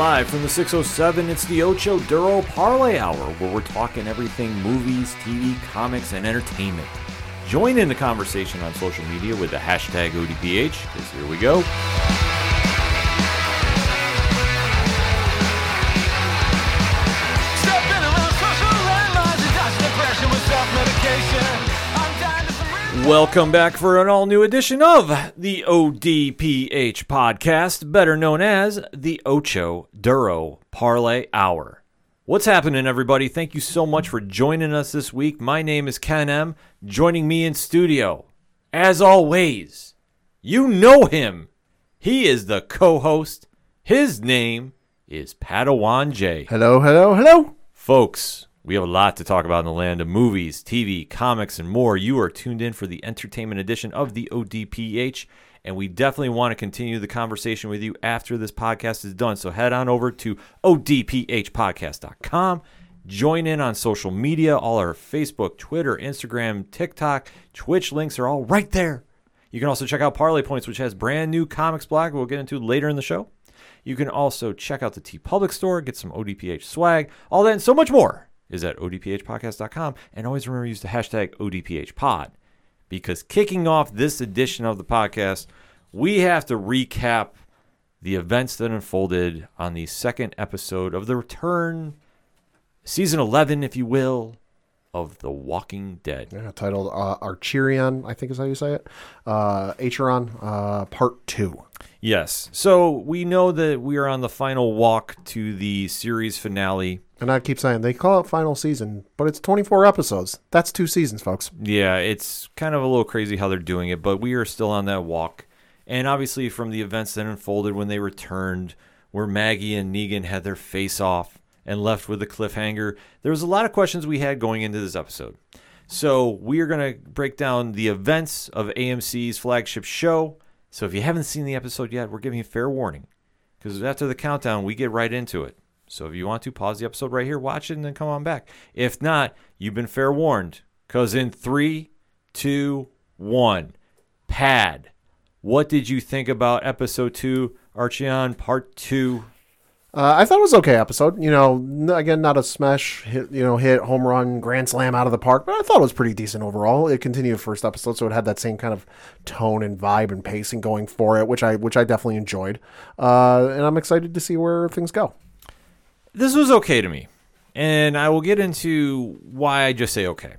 Live from the 607, it's the Ocho Duro Parlay Hour, where we're talking everything movies, TV, comics, and entertainment. Join in the conversation on social media with the hashtag ODPH, because here we go. Welcome back for an all-new edition of the ODPH podcast, better known as the Ocho Duro Parlay Hour. What's happening, everybody? Thank you so much for joining us this week. My name is Ken M. Joining me in studio, as always, you know him. He is the co-host. His name is Padawan J. Hello, hello, hello. Folks, we have a lot to talk about in the land of movies, TV, comics, and more. You are tuned in for the entertainment edition of the ODPH, and we definitely want to continue the conversation with you after this podcast is done. So head on over to odphpodcast.com. Join in on social media. All our Facebook, Twitter, Instagram, TikTok, Twitch links are all right there. You can also check out Parlay Points, which has brand new comics blog we'll get into later in the show. You can also check out the TeePublic store, get some ODPH swag, all that and so much more is at odphpodcast.com, and always remember to use the hashtag ODPHpod, because kicking off this edition of the podcast, we have to recap the events that unfolded on the second episode of the return, season 11, if you will, of The Walking Dead. Yeah, titled Acheron, I think is how you say it. Acheron, Part 2. Yes. So we know that we are on the final walk to the series finale. And I keep saying, they call it final season, but it's 24 episodes. That's 2 seasons, folks. Yeah, it's kind of a little crazy how they're doing it, but we are still on that walk. And obviously from the events that unfolded when they returned, where Maggie and Negan had their face off and left with a cliffhanger, there was a lot of questions we had going into this episode. So we are going to break down the events of AMC's flagship show. So if you haven't seen the episode yet, we're giving you fair warning, because after the countdown, we get right into it. So if you want to, pause the episode right here, watch it, and then come on back. If not, you've been fair warned, because in 3, 2, 1, Pad, what did you think about episode 2, Acheron Part 2? I thought it was an okay episode. You know, again, not a smash hit, you know, hit, home run, grand slam out of the park, but I thought it was pretty decent overall. It continued the first episode, so it had that same kind of tone and vibe and pacing going for it, which I definitely enjoyed. And I'm excited to see where things go. This was okay to me, and I will get into why I just say okay.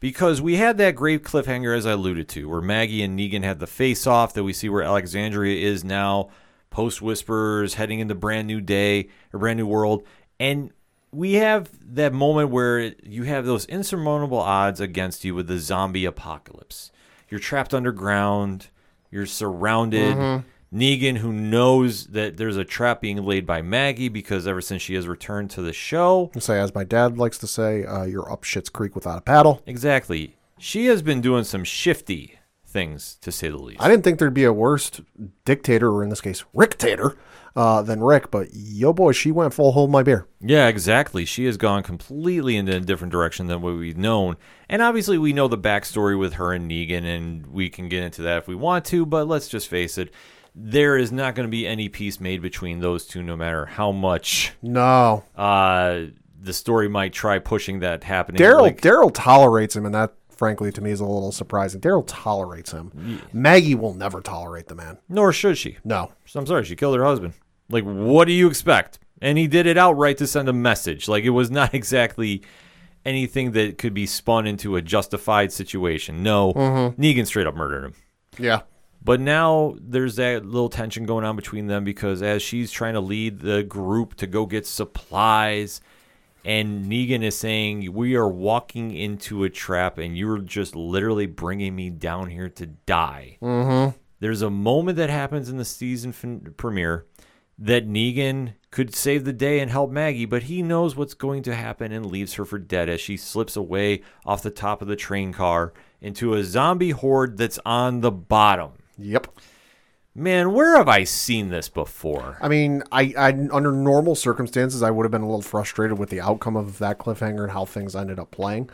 Because we had that great cliffhanger, as I alluded to, where Maggie and Negan had the face-off that we see where Alexandria is now, post-Whispers, heading into brand new day, a brand new world. And we have that moment where you have those insurmountable odds against you with the zombie apocalypse. You're trapped underground. You're surrounded. Mm-hmm. Negan, who knows that there's a trap being laid by Maggie, because ever since she has returned to the show... So as my dad likes to say, you're up Schitt's Creek without a paddle. Exactly. She has been doing some shifty things, to say the least. I didn't think there'd be a worse dictator, or in this case, Ricktator, than Rick, but yo boy, she went full hold my beer. Yeah, exactly. She has gone completely in a different direction than what we've known. And obviously we know the backstory with her and Negan, and we can get into that if we want to, but let's just face it. There is not going to be any peace made between those two, no matter how much. No. The story might try pushing that happening. Daryl tolerates him, and that, frankly, to me is a little surprising. Daryl tolerates him. Yeah. Maggie will never tolerate the man. Nor should she. No. I'm sorry, she killed her husband. Like, what do you expect? And he did it outright to send a message. Like, it was not exactly anything that could be spun into a justified situation. No. Mm-hmm. Negan straight up murdered him. Yeah. But now there's that little tension going on between them, because as she's trying to lead the group to go get supplies, and Negan is saying, we are walking into a trap and you're just literally bringing me down here to die. Mm-hmm. There's a moment that happens in the season premiere that Negan could save the day and help Maggie, but he knows what's going to happen and leaves her for dead as she slips away off the top of the train car into a zombie horde that's on the bottom. Yep. Man, where have I seen this before? I mean, I under normal circumstances, I would have been a little frustrated with the outcome of that cliffhanger and how things ended up playing.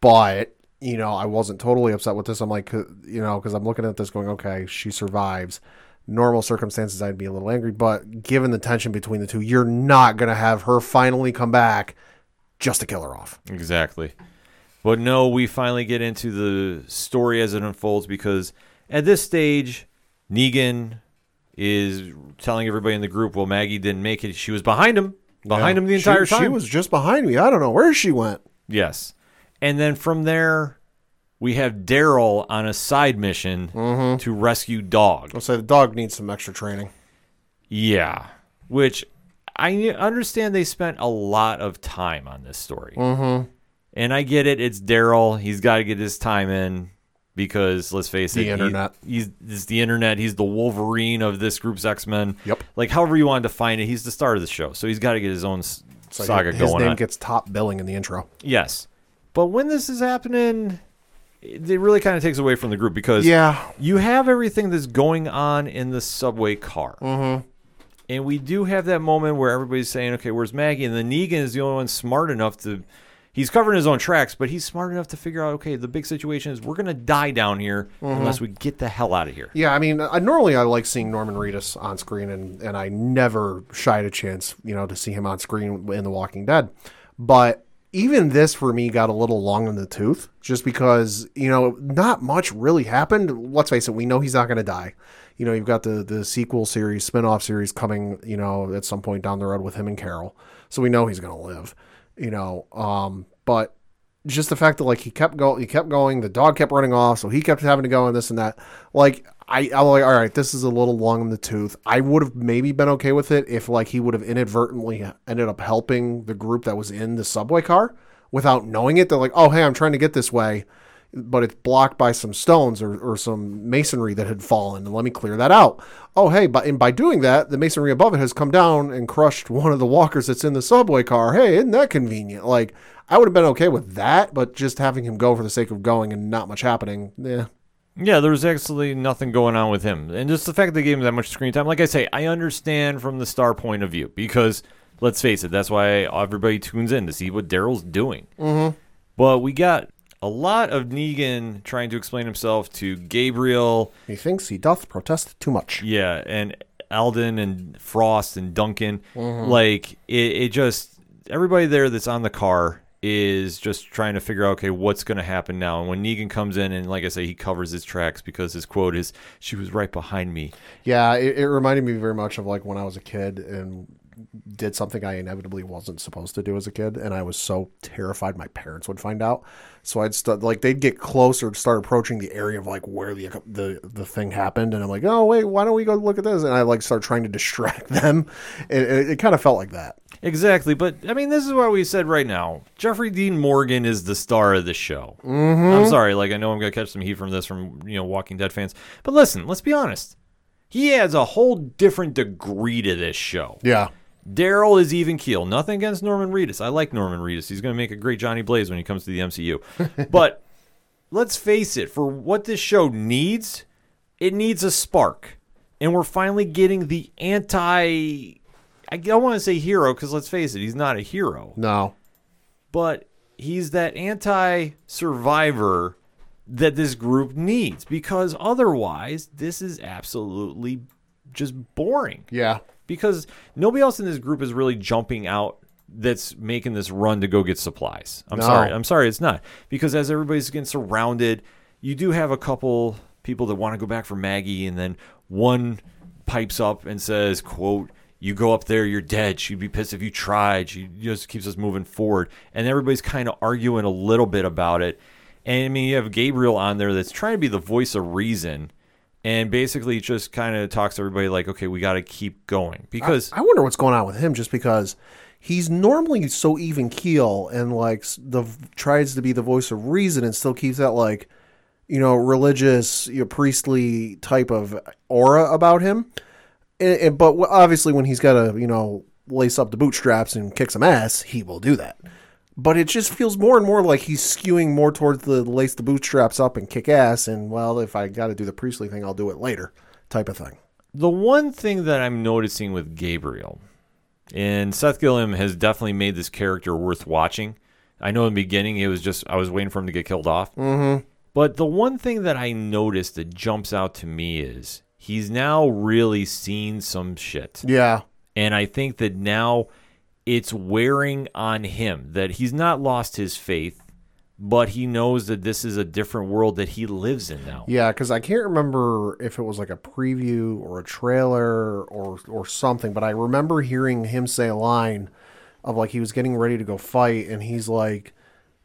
But, you know, I wasn't totally upset with this. I'm like, you know, because I'm looking at this going, okay, she survives. normal circumstances, I'd be a little angry. But given the tension between the two, you're not going to have her finally come back just to kill her off. Exactly. But no, we finally get into the story as it unfolds, because at this stage, Negan is telling everybody in the group, well, Maggie didn't make it. She was behind him. Behind him the entire time. She was just behind me. I don't know where she went. Yes. And then from there, we have Daryl on a side mission to rescue Dog. I'll say the dog needs some extra training. Yeah. Which I understand they spent a lot of time on this story. And I get it. It's Daryl. He's got to get his time in because, let's face it, it's the internet. He's the Wolverine of this group's X-Men. Yep. Like, however you want to define it, he's the star of the show. So he's got to get his own saga going on. His name gets top billing in the intro. Yes. But when this is happening, it really kind of takes away from the group, because you have everything that's going on in the subway car. And we do have that moment where everybody's saying, okay, where's Maggie? And then Negan is the only one smart enough to, he's covering his own tracks, but he's smart enough to figure out, okay, the big situation is we're going to die down here unless we get the hell out of here. Yeah, I mean, normally I like seeing Norman Reedus on screen, and I never shied a chance, you know, to see him on screen in The Walking Dead. But even this, for me, got a little long in the tooth, just because, you know, not much really happened. Let's face it, we know he's not going to die. You know, you've got the sequel series, spinoff series coming, you know, at some point down the road with him and Carol. So we know he's going to live, you know. But just the fact that, like, he kept going, the dog kept running off, so he kept having to go and this and that. Like, I'm like, all right, this is a little long in the tooth. I would have maybe been okay with it if, like, he would have inadvertently ended up helping the group that was in the subway car without knowing it. They're like, oh, hey, I'm trying to get this way, but it's blocked by some stones or some masonry that had fallen, and let me clear that out. Oh, hey, by doing that, the masonry above it has come down and crushed one of the walkers that's in the subway car. Hey, isn't that convenient? Like, I would have been okay with that, but just having him go for the sake of going and not much happening, Yeah, there was actually nothing going on with him. And just the fact they gave him that much screen time, like I say, I understand from the star point of view, because, let's face it, that's why everybody tunes in to see what Daryl's doing. But we got a lot of Negan trying to explain himself to Gabriel. He thinks he doth protest too much. Yeah, and Alden and Frost and Duncan. Like, it just, everybody there that's on the car is just trying to figure out, okay, what's going to happen now? And when Negan comes in, and like I say, he covers his tracks because his quote is, she was right behind me. Yeah, it reminded me very much of, like, when I was a kid and did something I inevitably wasn't supposed to do as a kid, and I was so terrified my parents would find out. So I'd they'd get closer and start approaching the area of, like, where the thing happened, and I'm like, oh, wait, why don't we go look at this? And I, like, start trying to distract them. It kind of felt like that. Exactly, but, I mean, this is what we said right now. Jeffrey Dean Morgan is the star of the show. I'm sorry, like, I know I'm going to catch some heat from this from, you know, Walking Dead fans, but listen, let's be honest. He adds a whole different degree to this show. Yeah. Daryl is even keel. Nothing against Norman Reedus. I like Norman Reedus. He's going to make a great Johnny Blaze when he comes to the MCU. But let's face it, for what this show needs, it needs a spark. And we're finally getting the I don't want to say hero, because let's face it, he's not a hero. No. But he's that anti-survivor that this group needs, because otherwise this is absolutely just boring. Yeah. Because nobody else in this group is really jumping out that's making this run to go get supplies. I'm sorry, it's not. Because as everybody's getting surrounded, you do have a couple people that want to go back for Maggie, and then one pipes up and says, quote, you go up there, you're dead. She'd be pissed if you tried. She just keeps us moving forward. And everybody's kind of arguing a little bit about it. And, I mean, you have Gabriel on there that's trying to be the voice of reason, and basically just kind of talks to everybody like, okay, we got to keep going. Because I wonder what's going on with him, just because he's normally so even keel and, like, tries to be the voice of reason and still keeps that, like, you know, religious, you know, priestly type of aura about him. But obviously when he's got to, you know, lace up the bootstraps and kick some ass, he will do that. But it just feels more and more like he's skewing more towards the lace the bootstraps up and kick ass and, well, if I got to do the priestly thing, I'll do it later type of thing. The one thing that I'm noticing with Gabriel, and Seth Gilliam has definitely made this character worth watching. I know in the beginning it was just I was waiting for him to get killed off. But the one thing that I noticed that jumps out to me is he's now really seen some shit. Yeah. And I think that now it's wearing on him, that he's not lost his faith, but he knows that this is a different world that he lives in now. Yeah, because I can't remember if it was like a preview or a trailer or something, but I remember hearing him say a line of like he was getting ready to go fight, and he's like,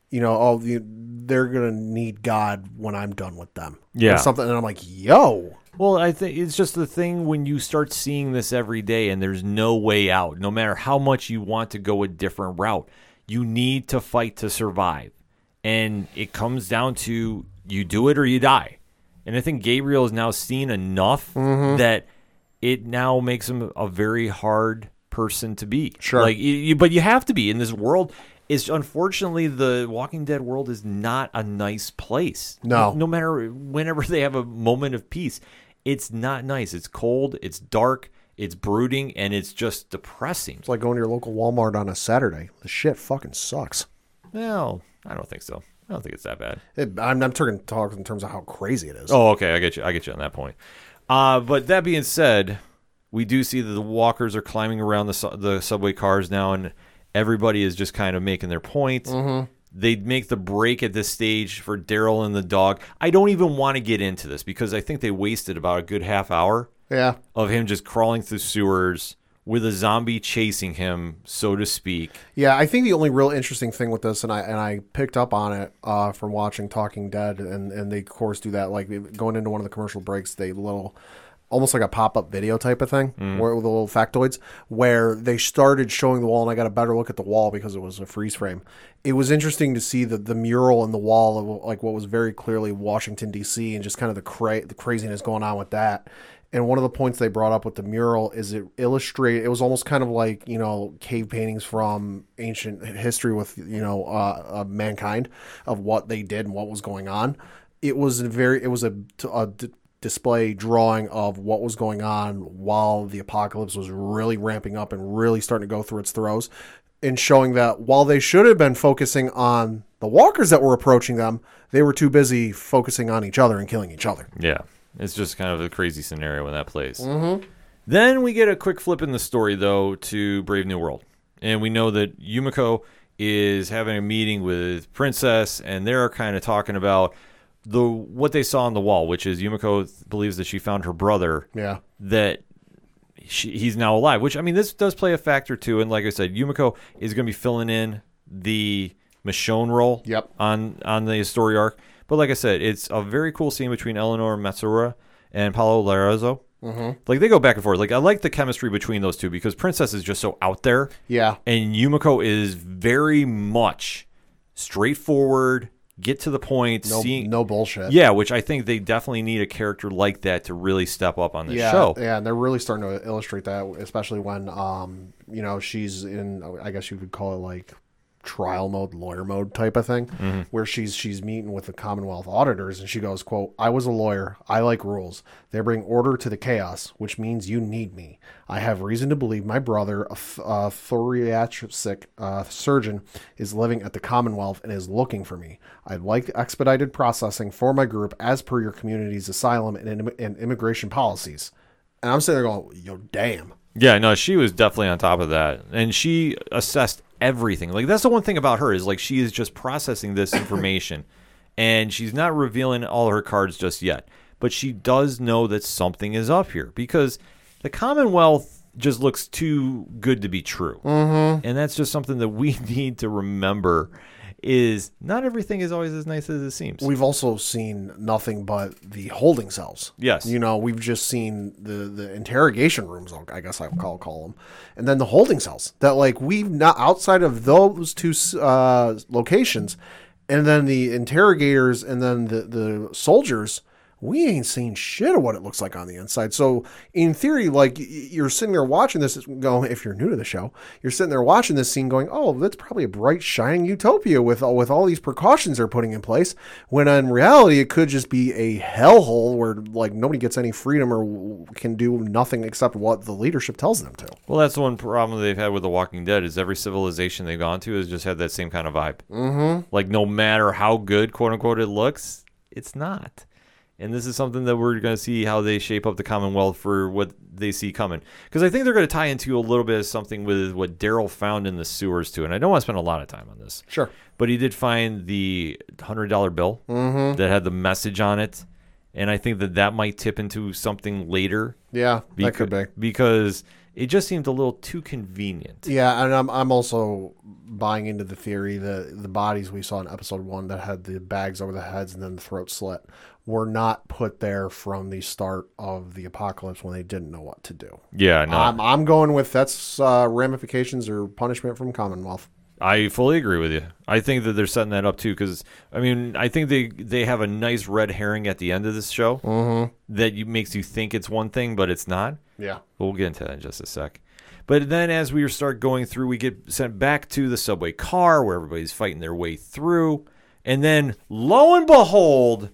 you know, oh, they're going to need God when I'm done with them. Yeah. And something, and I'm like, yo. Well, I think it's just the thing when you start seeing this every day and there's no way out, no matter how much you want to go a different route, you need to fight to survive. And it comes down to you do it or you die. And I think Gabriel has now seen enough that it now makes him a very hard person to be. Sure. Like, but you have to be in this world. It's unfortunately the Walking Dead world is not a nice place. No. No matter whenever they have a moment of peace, it's not nice. It's cold, it's dark, it's brooding, and it's just depressing. It's like going to your local Walmart on a Saturday. The shit fucking sucks. Well, I don't think so. I don't think it's that bad. I'm talking in terms of how crazy it is. Oh, okay. I get you on that point. But that being said, we do see that the walkers are climbing around the subway cars now, and everybody is just kind of making their points. Mm-hmm. They make the break at this stage for Daryl and the dog. I don't even want to get into this because I think they wasted about a good half hour of him just crawling through sewers with a zombie chasing him, so to speak. Yeah, I think the only real interesting thing with this, and I picked up on it from watching Talking Dead, and they, of course, do that. Like, going into one of the commercial breaks, they almost like a pop-up video type of thing where, with the little factoids, where they started showing the wall, and I got a better look at the wall because it was a freeze frame. It was interesting to see the mural in the wall of like what was very clearly Washington, D.C., and just kind of the craziness going on with that. And one of the points they brought up with the mural is it illustrated, it was almost kind of like, you know, cave paintings from ancient history with, you know, mankind, of what they did and what was going on. It was a display drawing of what was going on while the apocalypse was really ramping up and really starting to go through its throes, and showing that while they should have been focusing on the walkers that were approaching them, they were too busy focusing on each other and killing each other. Yeah, it's just kind of a crazy scenario in that place. Mm-hmm. Then we get a quick flip in the story, though, to Brave New World. And we know that Yumiko is having a meeting with Princess, and they're kind of talking about what they saw on the wall, which is Yumiko believes that she found her brother. Yeah. That he's now alive, which, I mean, this does play a factor too. And like I said, Yumiko is going to be filling in the Michonne role on the story arc. But like I said, it's a very cool scene between Eleanor Matsuura and Paolo Larezo. Mm-hmm. Like, they go back and forth. Like, I like the chemistry between those two because Princess is just so out there. Yeah. And Yumiko is very much straightforward, get to the point. No bullshit. Yeah, which I think they definitely need a character like that to really step up on this show. Yeah, and they're really starting to illustrate that, especially when, you know, she's in, I guess you could call it like trial mode, lawyer mode type of thing, where she's meeting with the Commonwealth auditors, and she goes, quote, "I was a lawyer. I like rules. They bring order to the chaos, which means you need me. I have reason to believe my brother, a thoracic surgeon, is living at the Commonwealth and is looking for me. I'd like expedited processing for my group as per your community's asylum and immigration policies." And I'm sitting there going, yo, damn. Yeah, no, she was definitely on top of that. And she assessed everything. Like, that's the one thing about her is, like, she is just processing this information. And she's not revealing all her cards just yet. But she does know that something is up here. Because the Commonwealth just looks too good to be true. Mm-hmm. And that's just something that we need to remember is not everything is always as nice as it seems. We've also seen nothing but the holding cells. Yes. You know, we've just seen the interrogation rooms, I guess I would call them. And then the holding cells that, like, we've not, outside of those two locations, and then the interrogators and then the soldiers, we ain't seen shit of what it looks like on the inside. So in theory, like, you're sitting there watching this going, if you're new to the show, you're sitting there watching this scene going, oh, that's probably a bright, shining utopia with all these precautions they're putting in place. When in reality, it could just be a hellhole where, like, nobody gets any freedom or can do nothing except what the leadership tells them to. Well, that's the one problem they've had with The Walking Dead is every civilization they've gone to has just had that same kind of vibe. Mm-hmm. Like, no matter how good, quote unquote, it looks, it's not. And this is something that we're going to see how they shape up the Commonwealth for what they see coming. Because I think they're going to tie into a little bit of something with what Daryl found in the sewers, too. And I don't want to spend a lot of time on this. Sure. But he did find the $100 bill that had the message on it. And I think that that might tip into something later. Yeah, that could be. Because it just seemed a little too convenient. Yeah, and I'm also buying into the theory that the bodies we saw in episode 1 that had the bags over the heads and then the throat slit were not put there from the start of the apocalypse when they didn't know what to do. Yeah, no. I'm going with that's ramifications or punishment from Commonwealth. I fully agree with you. I think that they're setting that up, too, because, I mean, I think they have a nice red herring at the end of this show that makes you think it's one thing, but it's not. Yeah. But we'll get into that in just a sec. But then as we start going through, we get sent back to the subway car where everybody's fighting their way through. And then, lo and behold,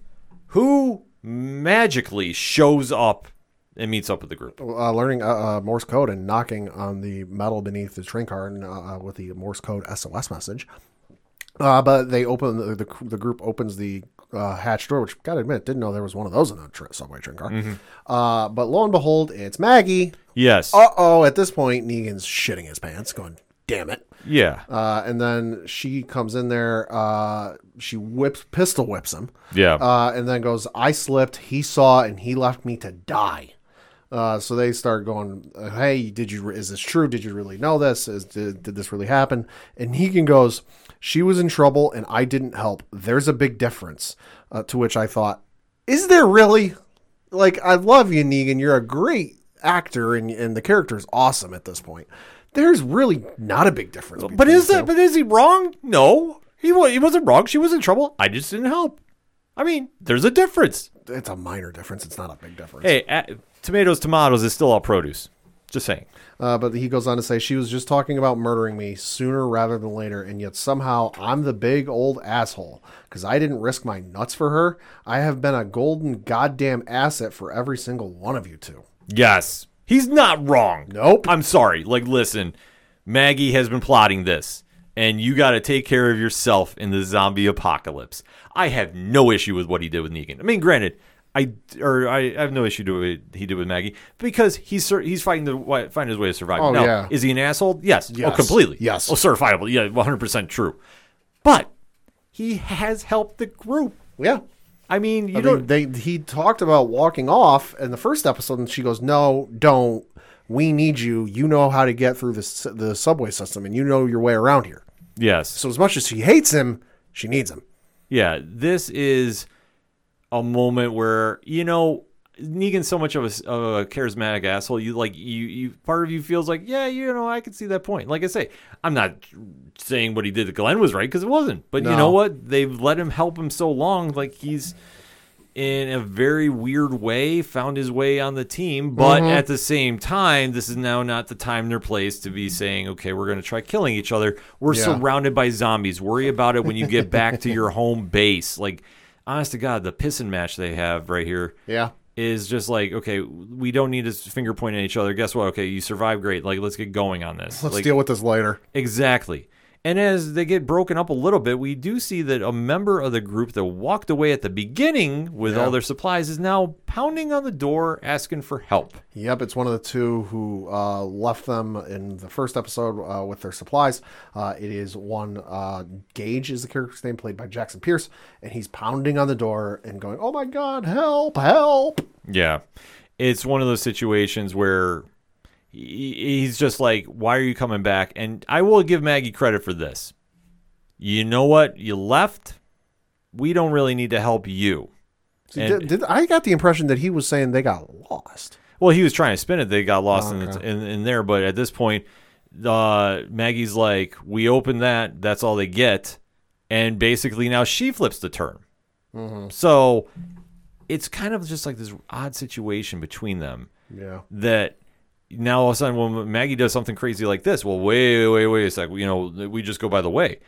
who magically shows up and meets up with the group? Learning Morse code and knocking on the metal beneath the train car and, with the Morse code SOS message. But they open the group opens the hatch door, which gotta admit, didn't know there was one of those in a subway train car. But lo and behold, it's Maggie. Yes. At this point, Negan's shitting his pants, going, "Damn it!" Yeah. And then she comes in there. She pistol whips him. Yeah. And then goes, "I slipped. He saw, and he left me to die." So they start going, "Hey, is this true? Did you really know this? Did this really happen?" And Negan goes, "She was in trouble and I didn't help. There's a big difference." To which I thought, is there really? Like, I love you, Negan. You're a great actor and the character is awesome at this point. There's really not a big difference. But is he wrong? No, he wasn't wrong. She was in trouble. I just didn't help. I mean, there's a difference. It's a minor difference. It's not a big difference. Hey, tomatoes is still all produce. Just saying. But he goes on to say, she was just talking about murdering me sooner rather than later, and yet somehow I'm the big old asshole because I didn't risk my nuts for her. I have been a golden goddamn asset for every single one of you two. Yes. He's not wrong. Nope. I'm sorry. Like, listen, Maggie has been plotting this, and you got to take care of yourself in the zombie apocalypse. I have no issue with what he did with Negan. I mean, granted, I have no issue with what he did with Maggie because he's fighting his way to survive. Oh, now, yeah. Is he an asshole? Yes. Oh, completely. Yes. Oh, certifiable. Yeah, 100% true. But he has helped the group. Yeah. I mean, he talked about walking off in the first episode, and she goes, "No, don't. We need you. You know how to get through the subway system, and you know your way around here." Yes. So as much as she hates him, she needs him. Yeah, this is a moment where, you know, Negan's so much of a charismatic asshole. You part of you feels like, yeah, you know, I can see that point. Like I say, I'm not saying what he did to Glenn was right because it wasn't. But no. You know what? They've let him help him so long. Like, he's in a very weird way found his way on the team, but at the same time, this is now not the time nor place to be saying, okay, we're going to try killing each other. We're surrounded by zombies. Worry about it when you get back to your home base. Like, honest to God, the pissing match they have right here is just like, okay, we don't need to finger point at each other. Guess what? Okay, you survived great. Like, let's get going on this. Let's deal with this later. Exactly. And as they get broken up a little bit, we do see that a member of the group that walked away at the beginning with all their supplies is now pounding on the door asking for help. Yep, it's one of the two who left them in the first episode with their supplies. It is one, Gage is the character's name, played by Jackson Pierce, and he's pounding on the door and going, "Oh my God, help, help." Yeah, it's one of those situations where he's just like, why are you coming back? And I will give Maggie credit for this. You know what? You left. We don't really need to help you. See, I got the impression that he was saying they got lost. Well, he was trying to spin it. They got lost in there. But at this point, Maggie's like, we open that. That's all they get. And basically now she flips the turn. Mm-hmm. So it's kind of just like this odd situation between them. Yeah. That now all of a sudden when Maggie does something crazy like this, well, wait a sec, you know, we just go by the way.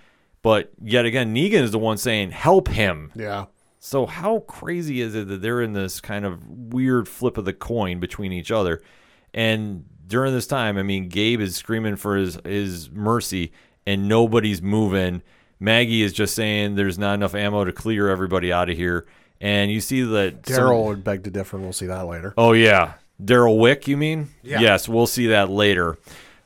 But yet again, Negan is the one saying, help him. Yeah. So how crazy is it that they're in this kind of weird flip of the coin between each other? And during this time, I mean, Gabe is screaming for his mercy and nobody's moving. Maggie is just saying there's not enough ammo to clear everybody out of here. And you see that Daryl would beg to differ. We'll see that later. Oh, yeah. Daryl Wick, you mean? Yeah. Yes, we'll see that later.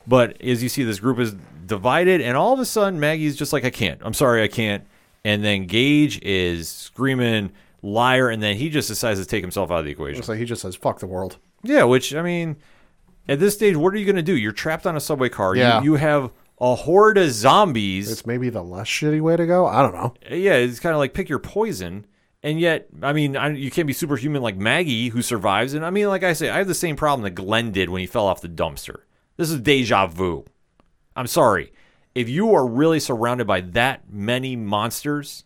But as you see, this group is divided, and all of a sudden, Maggie's just like, I can't. I'm sorry, I can't. And then Gage is screaming, liar, and then he just decides to take himself out of the equation. So he just says, fuck the world. Yeah, which, I mean, at this stage, what are you going to do? You're trapped on a subway car. Yeah. You have a horde of zombies. It's maybe the less shitty way to go. I don't know. Yeah, it's kind of like pick your poison. And yet, I mean, you can't be superhuman like Maggie, who survives. And I mean, like I say, I have the same problem that Glenn did when he fell off the dumpster. This is deja vu. I'm sorry. If you are really surrounded by that many monsters,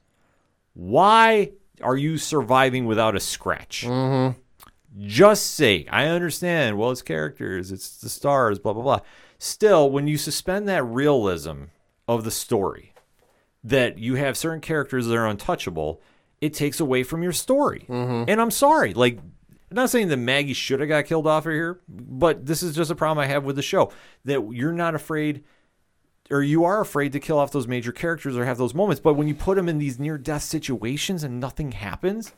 why are you surviving without a scratch? Mm-hmm. Just say, I understand. Well, it's characters. It's the stars, blah, blah, blah. Still, when you suspend that realism of the story, that you have certain characters that are untouchable, it takes away from your story. Mm-hmm. And I'm sorry. Like, I'm not saying that Maggie should have got killed off of here, but this is just a problem I have with the show, that you're not afraid, or you are afraid to kill off those major characters or have those moments. But when you put them in these near-death situations and nothing happens,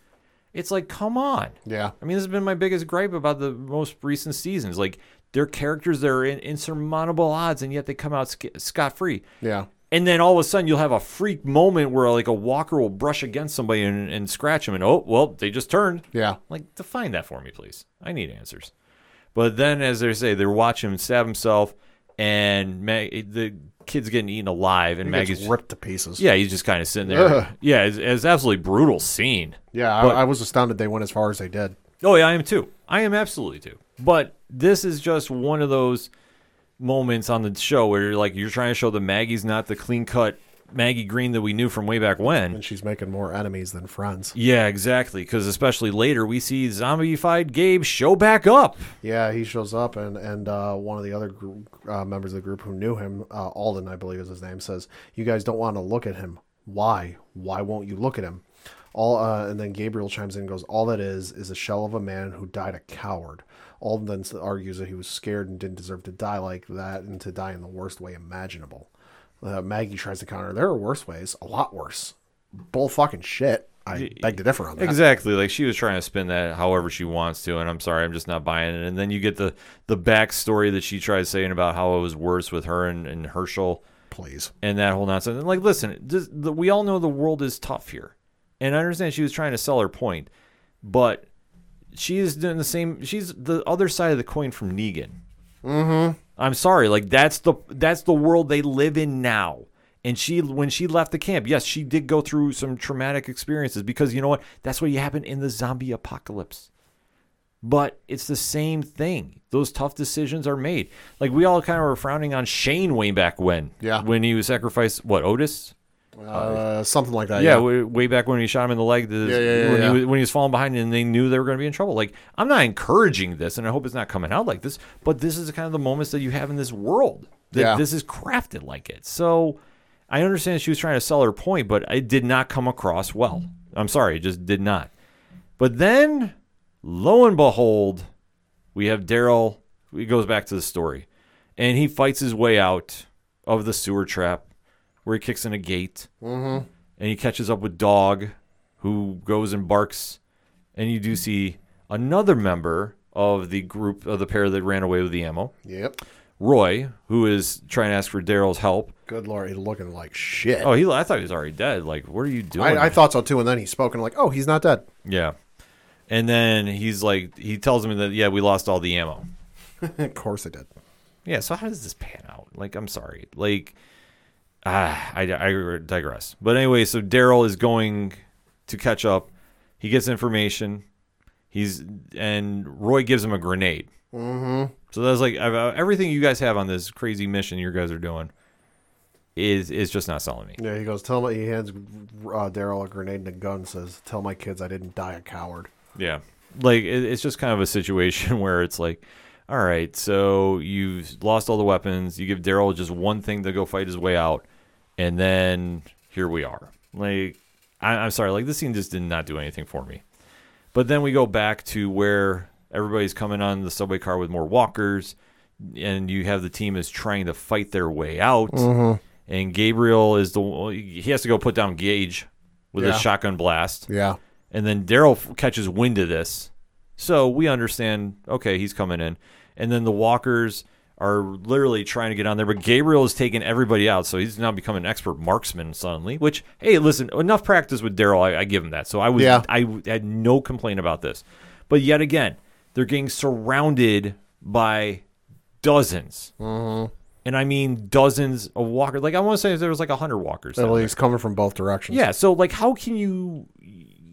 it's like, come on. Yeah. I mean, this has been my biggest gripe about the most recent seasons. Like, they're characters that are in insurmountable odds, and yet they come out scot-free. Yeah. And then all of a sudden you'll have a freak moment where like a walker will brush against somebody and scratch him. And, oh, well, they just turned. Yeah. Like, define that for me, please. I need answers. But then, as they say, they're watching him stab himself, and the kid's getting eaten alive. And Maggie's ripped to pieces. Yeah, he's just kind of sitting there. Ugh. Yeah, it's an absolutely brutal scene. Yeah, but I was astounded they went as far as they did. Oh, yeah, I am too. I am absolutely too. But this is just one of those moments on the show where you're trying to show that Maggie's not the clean-cut Maggie Green that we knew from way back when. And she's making more enemies than friends. Yeah, exactly, because especially later we see zombified Gabe show back up. Yeah, he shows up, and one of the other members of the group who knew him, Alden, I believe is his name, says, you guys don't want to look at him. Why? Why won't you look at him? And then Gabriel chimes in and goes, all that is a shell of a man who died a coward. Alden then argues that he was scared and didn't deserve to die like that and to die in the worst way imaginable. Maggie tries to counter, there are worse ways, a lot worse. Bull fucking shit. I beg to differ on that. Exactly. Like, she was trying to spin that however she wants to, and I'm sorry, I'm just not buying it. And then you get the backstory that she tried saying about how it was worse with her and Herschel. Please. And that whole nonsense. And like, listen, we all know the world is tough here. And I understand she was trying to sell her point, but she is doing the same. She's the other side of the coin from Negan. Mm-hmm. I'm sorry. Like, that's the world they live in now. And when she left the camp, yes, she did go through some traumatic experiences because you know what? That's what happened in the zombie apocalypse. But it's the same thing. Those tough decisions are made. Like, we all kind of were frowning on Shane way back when. Yeah. When he was sacrificed, what, Otis? Something like that. Yeah, yeah. Way back when he shot him in the leg. When he was falling behind and they knew they were going to be in trouble. Like, I'm not encouraging this, and I hope it's not coming out like this, but this is kind of the moments that you have in this world. This is crafted like it. So I understand she was trying to sell her point, but it did not come across well. I'm sorry, it just did not. But then, lo and behold, we have Daryl. He goes back to the story, and he fights his way out of the sewer trap, where he kicks in a gate, mm-hmm. and he catches up with Dog, who goes and barks, and you do see another member of the group, of the pair that ran away with the ammo. Yep. Roy, who is trying to ask for Daryl's help. Good Lord, he's looking like shit. Oh, I thought he was already dead. Like, what are you doing? I thought so too, and then he spoke, and I'm like, oh, he's not dead. Yeah. And then he's like, he tells him that, yeah, we lost all the ammo. Of course I did. Yeah, so how does this pan out? Like, I'm sorry. Like... I digress. But anyway, so Daryl is going to catch up. He gets information. And Roy gives him a grenade. Mm-hmm. So that's like everything you guys have on this crazy mission you guys are doing is just not selling me. Yeah, he goes, he hands Daryl a grenade and a gun and says, tell my kids I didn't die a coward. Yeah. Like, it's just kind of a situation where it's like, all right, so you've lost all the weapons. You give Daryl just one thing to go fight his way out, and then here we are. Like, I'm sorry, like, this scene just did not do anything for me. But then we go back to where everybody's coming on the subway car with more walkers, and you have the team is trying to fight their way out, mm-hmm. and Gabriel he has to go put down Gage with a shotgun blast. Yeah. And then Daryl catches wind of this. So we understand, okay, he's coming in. And then the walkers are literally trying to get on there. But Gabriel is taking everybody out. So he's now becoming an expert marksman suddenly. Which, hey, listen, enough practice with Daryl. I give him that. So I had no complaint about this. But yet again, they're getting surrounded by dozens. Mm-hmm. And I mean dozens of walkers. Like, I want to say there was like 100 walkers. At least coming from both directions. Yeah, so like how can you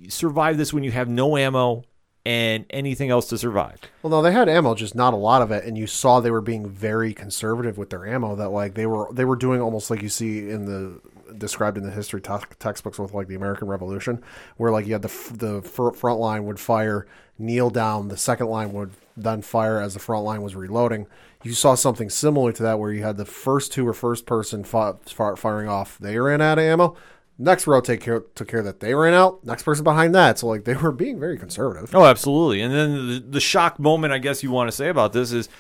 survive this when you have no ammo and anything else to survive? Well, no, they had ammo, just not a lot of it. And you saw they were being very conservative with their ammo, that like they were doing almost like you see in the described in the history textbooks with like the American Revolution, where like you had the front line would fire, kneel down, the second line would then fire as the front line was reloading. You saw something similar to that where you had the first two or first person firing off. They ran out of ammo. Next row took care that they ran out. Next person behind that. So, like, they were being very conservative. Oh, absolutely. And then the shock moment, I guess you want to say about this is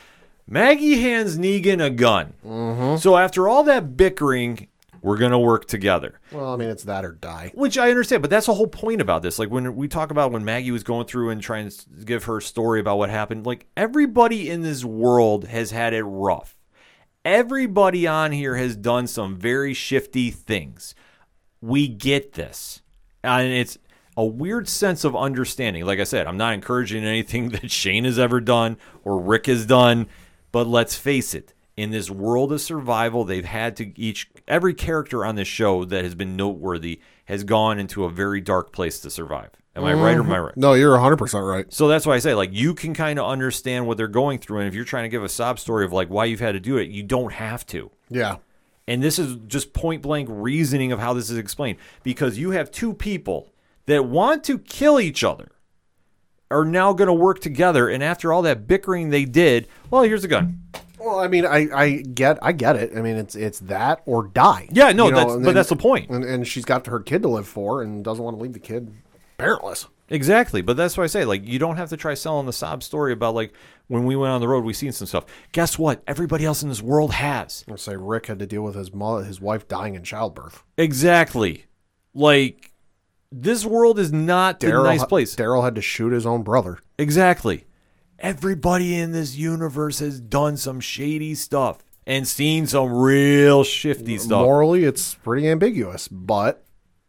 Maggie hands Negan a gun. Mm-hmm. So, after all that bickering, we're going to work together. Well, I mean, it's that or die. Which I understand, but that's the whole point about this. Like, when we talk about when Maggie was going through and trying to give her story about what happened, like, everybody in this world has had it rough. Everybody on here has done some very shifty things. We get this. And it's a weird sense of understanding. Like I said, I'm not encouraging anything that Shane has ever done or Rick has done, but let's face it. In this world of survival, they've had to every character on this show that has been noteworthy has gone into a very dark place to survive. Am I right or am I right? No, you're 100% right. So that's why I say, like, you can kind of understand what they're going through. And if you're trying to give a sob story of, like, why you've had to do it, you don't have to. Yeah. And this is just point blank reasoning of how this is explained. Because you have two people that want to kill each other are now going to work together. And after all that bickering they did, well, here's a gun. Well, I mean, I get it. I mean, it's that or die. Yeah, no, but that's the point. And she's got her kid to live for and doesn't want to leave the kid parentless. Exactly. But that's why I say, like, you don't have to try selling the sob story about, like, when we went on the road, we seen some stuff. Guess what? Everybody else in this world has. Let's say Rick had to deal with his wife dying in childbirth. Exactly. Like, this world is not a nice place. Daryl had to shoot his own brother. Exactly. Everybody in this universe has done some shady stuff and seen some real shifty stuff. Morally, it's pretty ambiguous, but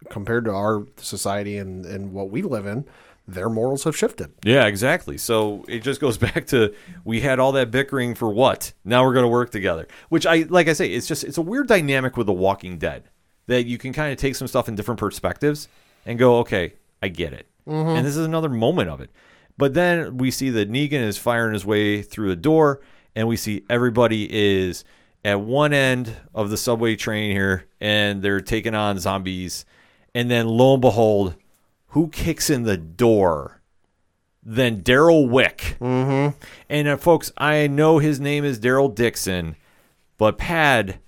compared to our society and what we live in, their morals have shifted. Yeah, exactly. So it just goes back to we had all that bickering for what? Now we're going to work together, which like I say, it's a weird dynamic with The Walking Dead that you can kind of take some stuff in different perspectives and go, okay, I get it. Mm-hmm. And this is another moment of it. But then we see that Negan is firing his way through the door, and we see everybody is at one end of the subway train here, and they're taking on zombies. And then, lo and behold, who kicks in the door? Then Daryl Wick. Mm-hmm. And, folks, I know his name is Daryl Dixon, but, Pad,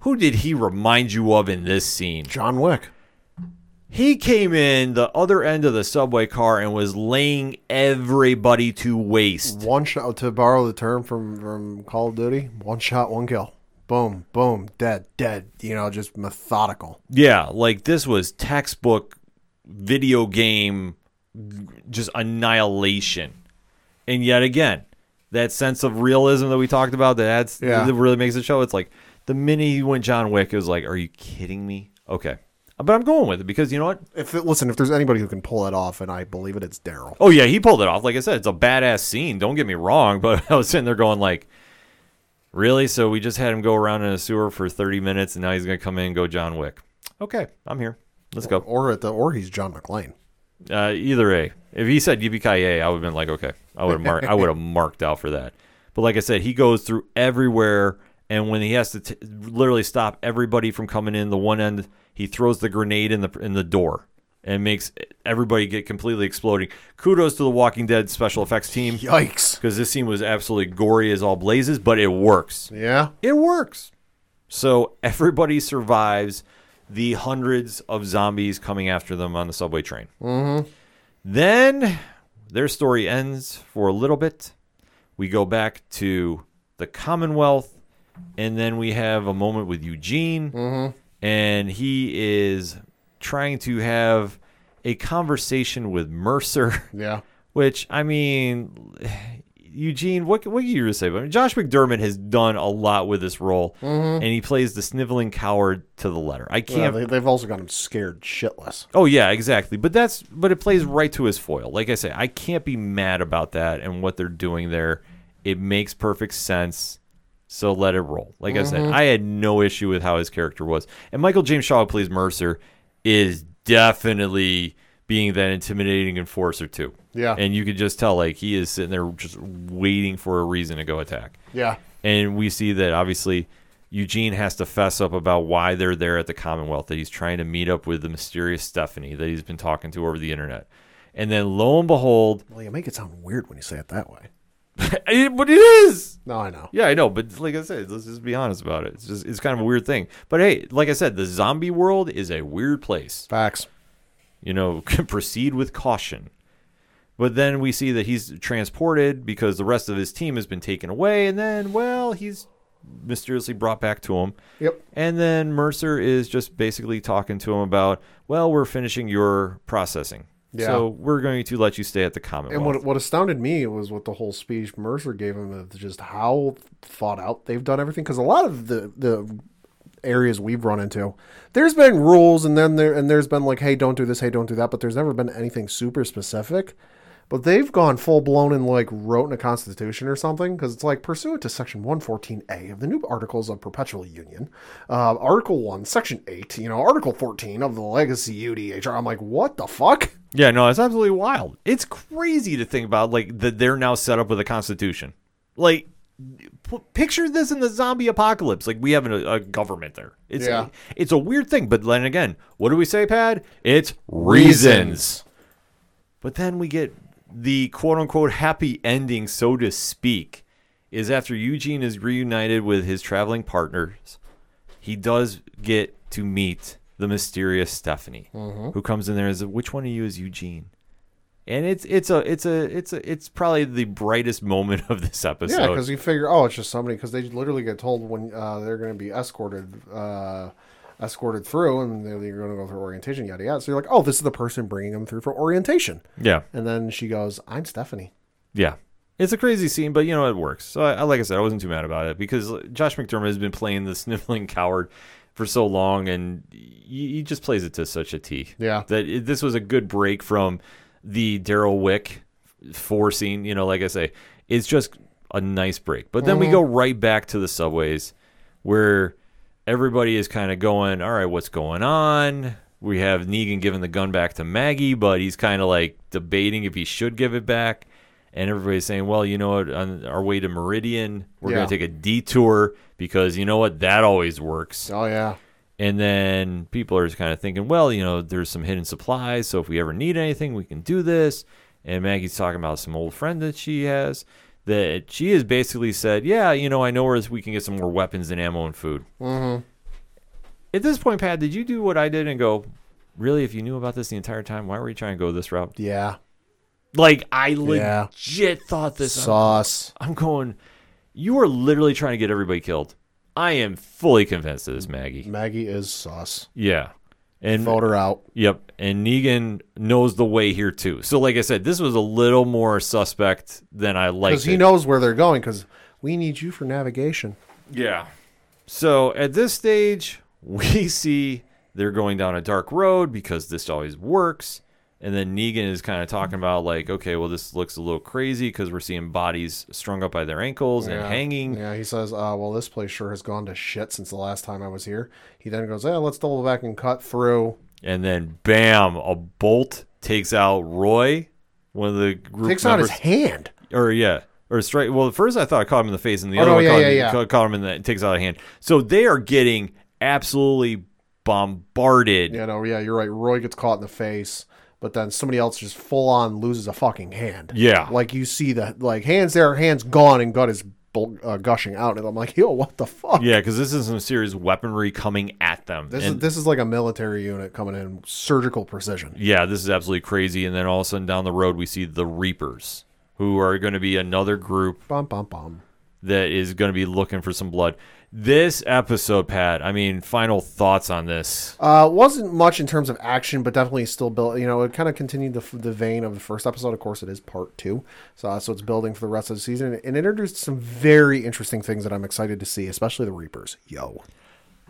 who did he remind you of in this scene? John Wick. He came in the other end of the subway car and was laying everybody to waste. One shot, to borrow the term from Call of Duty, one shot, one kill. Boom, boom, dead. You know, just methodical. Yeah, like this was textbook video game, just annihilation. And yet again, that sense of realism that we talked about that really makes the show. It's like the minute he went John Wick, it was like, are you kidding me? Okay. But I'm going with it because you know what? If there's anybody who can pull that off, and I believe it's Daryl. Oh, yeah, he pulled it off. Like I said, it's a badass scene. Don't get me wrong, but I was sitting there going like, really? So we just had him go around in a sewer for 30 minutes, and now he's going to come in and go John Wick. Okay, I'm here. Let's go. Or he's John McClane. Either A. If he said yippee-ki-yay, I would have been like, okay. I would have marked out for that. But like I said, he goes through everywhere, and when he has to literally stop everybody from coming in the one end, he throws the grenade in the door and makes everybody get completely exploding. Kudos to the Walking Dead special effects team. Yikes. Because this scene was absolutely gory as all blazes, but it works. Yeah. It works. So everybody survives the hundreds of zombies coming after them on the subway train. Mm-hmm. Then their story ends for a little bit. We go back to the Commonwealth, and then we have a moment with Eugene. Mm-hmm. And he is trying to have a conversation with Mercer. Yeah. Which, I mean, Eugene, what can you really say about him? Josh McDermott has done a lot with this role, mm-hmm. and he plays the sniveling coward to the letter. I can't. Well, they've also got him scared shitless. Oh yeah, exactly. But it plays right to his foil. Like I say, I can't be mad about that and what they're doing there. It makes perfect sense. So let it roll. Like mm-hmm. I said, I had no issue with how his character was. And Michael James Shaw, who plays Mercer, is definitely being that intimidating enforcer too. Yeah. And you could just tell, like, he is sitting there just waiting for a reason to go attack. Yeah. And we see that obviously Eugene has to fess up about why they're there at the Commonwealth, that he's trying to meet up with the mysterious Stephanie that he's been talking to over the internet. And then lo and behold. Well, you make it sound weird when you say it that way. But it is. No, I know. Yeah, I know. But like I said, let's just be honest about it. It's just, it's kind of a weird thing. But hey, like I said, the zombie world is a weird place. Facts. You know, proceed with caution. But then we see that he's transported because the rest of his team has been taken away. And then, well, he's mysteriously brought back to him. Yep. And then Mercer is just basically talking to him about, well, we're finishing your processing. Yeah. So we're going to let you stay at the Commonwealth. And what astounded me was what the whole speech Mercer gave him of just how thought out they've done everything. Because a lot of the areas we've run into, there's been rules and then there's been like, hey, don't do this, hey, don't do that. But there's never been anything super specific. But they've gone full blown and like wrote in a constitution or something, because it's like pursuant to Section 114A of the new Articles of Perpetual Union, Article 1, Section 8, you know, Article 14 of the Legacy UDHR. I'm like, what the fuck? Yeah, no, it's absolutely wild. It's crazy to think about, like, that they're now set up with a constitution. Like, picture this in the zombie apocalypse. Like, we have a government there. It's a weird thing. But then again, what do we say, Pad? It's reasons. But then we get the quote-unquote happy ending, so to speak, is after Eugene is reunited with his traveling partners, he does get to meet the mysterious Stephanie, mm-hmm. who comes in there and says, which one of you is Eugene? And it's probably the brightest moment of this episode. Yeah, because you figure, oh, it's just somebody, because they literally get told when they're going to be escorted through, and they're going to go through orientation, yada yada. So you're like, oh, this is the person bringing them through for orientation. Yeah. And then she goes, I'm Stephanie. Yeah. It's a crazy scene, but, you know, it works. So, like I said, I wasn't too mad about it, because Josh McDermott has been playing the sniveling coward for so long, and he just plays it to such a T. Yeah. This was a good break from the Daryl Wick 4 scene. You know, like I say, it's just a nice break. But then we go right back to the subways, where everybody is kind of going, all right, what's going on? We have Negan giving the gun back to Maggie, but he's kind of like debating if he should give it back. And everybody's saying, well, you know what, on our way to Meridian, we're going to take a detour, because, you know what, that always works. Oh, yeah. And then people are just kind of thinking, well, you know, there's some hidden supplies, so if we ever need anything, we can do this. And Maggie's talking about some old friend that she has, that she has basically said, yeah, you know, I know where we can get some more weapons and ammo and food. Mm-hmm. At this point, Pat, did you do what I did and go, really, if you knew about this the entire time, why were you trying to go this route? Yeah. Like, I legit thought this. Sauce. I'm going, you are literally trying to get everybody killed. I am fully convinced of this, Maggie. Maggie is sauce. Yeah. And vote her out. Yep. And Negan knows the way here, too. So, like I said, this was a little more suspect than I liked. Because he knows where they're going, because we need you for navigation. Yeah. So, at this stage, we see they're going down a dark road, because this always works. And then Negan is kind of talking about, like, okay, well, this looks a little crazy, because we're seeing bodies strung up by their ankles and hanging. Yeah, he says, well, this place sure has gone to shit since the last time I was here. He then goes, yeah, let's double back and cut through. And then, bam, a bolt takes out Roy, one of the group takes members. Out his hand. Or, yeah. Or straight. Well, at first I thought I caught him in the face, and the other one caught him in the takes out a hand. So they are getting absolutely bombarded. Yeah, no, yeah, you're right. Roy gets caught in the face. But then somebody else just full on loses a fucking hand. Yeah. Like you see that, like hands there, hands gone, and gut is gushing out. And I'm like, yo, what the fuck? Yeah, because this is some serious weaponry coming at them. This is like a military unit coming in, surgical precision. Yeah, this is absolutely crazy. And then all of a sudden down the road, we see the Reapers, who are going to be another group. Bum, bum, bum. that is going to be looking for some blood. This episode, Pat, I mean, final thoughts on this? Wasn't much in terms of action, but definitely still built. You know, it kind of continued the vein of the first episode. Of course, it is part two. So it's building for the rest of the season. And it introduced some very interesting things that I'm excited to see, especially the Reapers. Yo.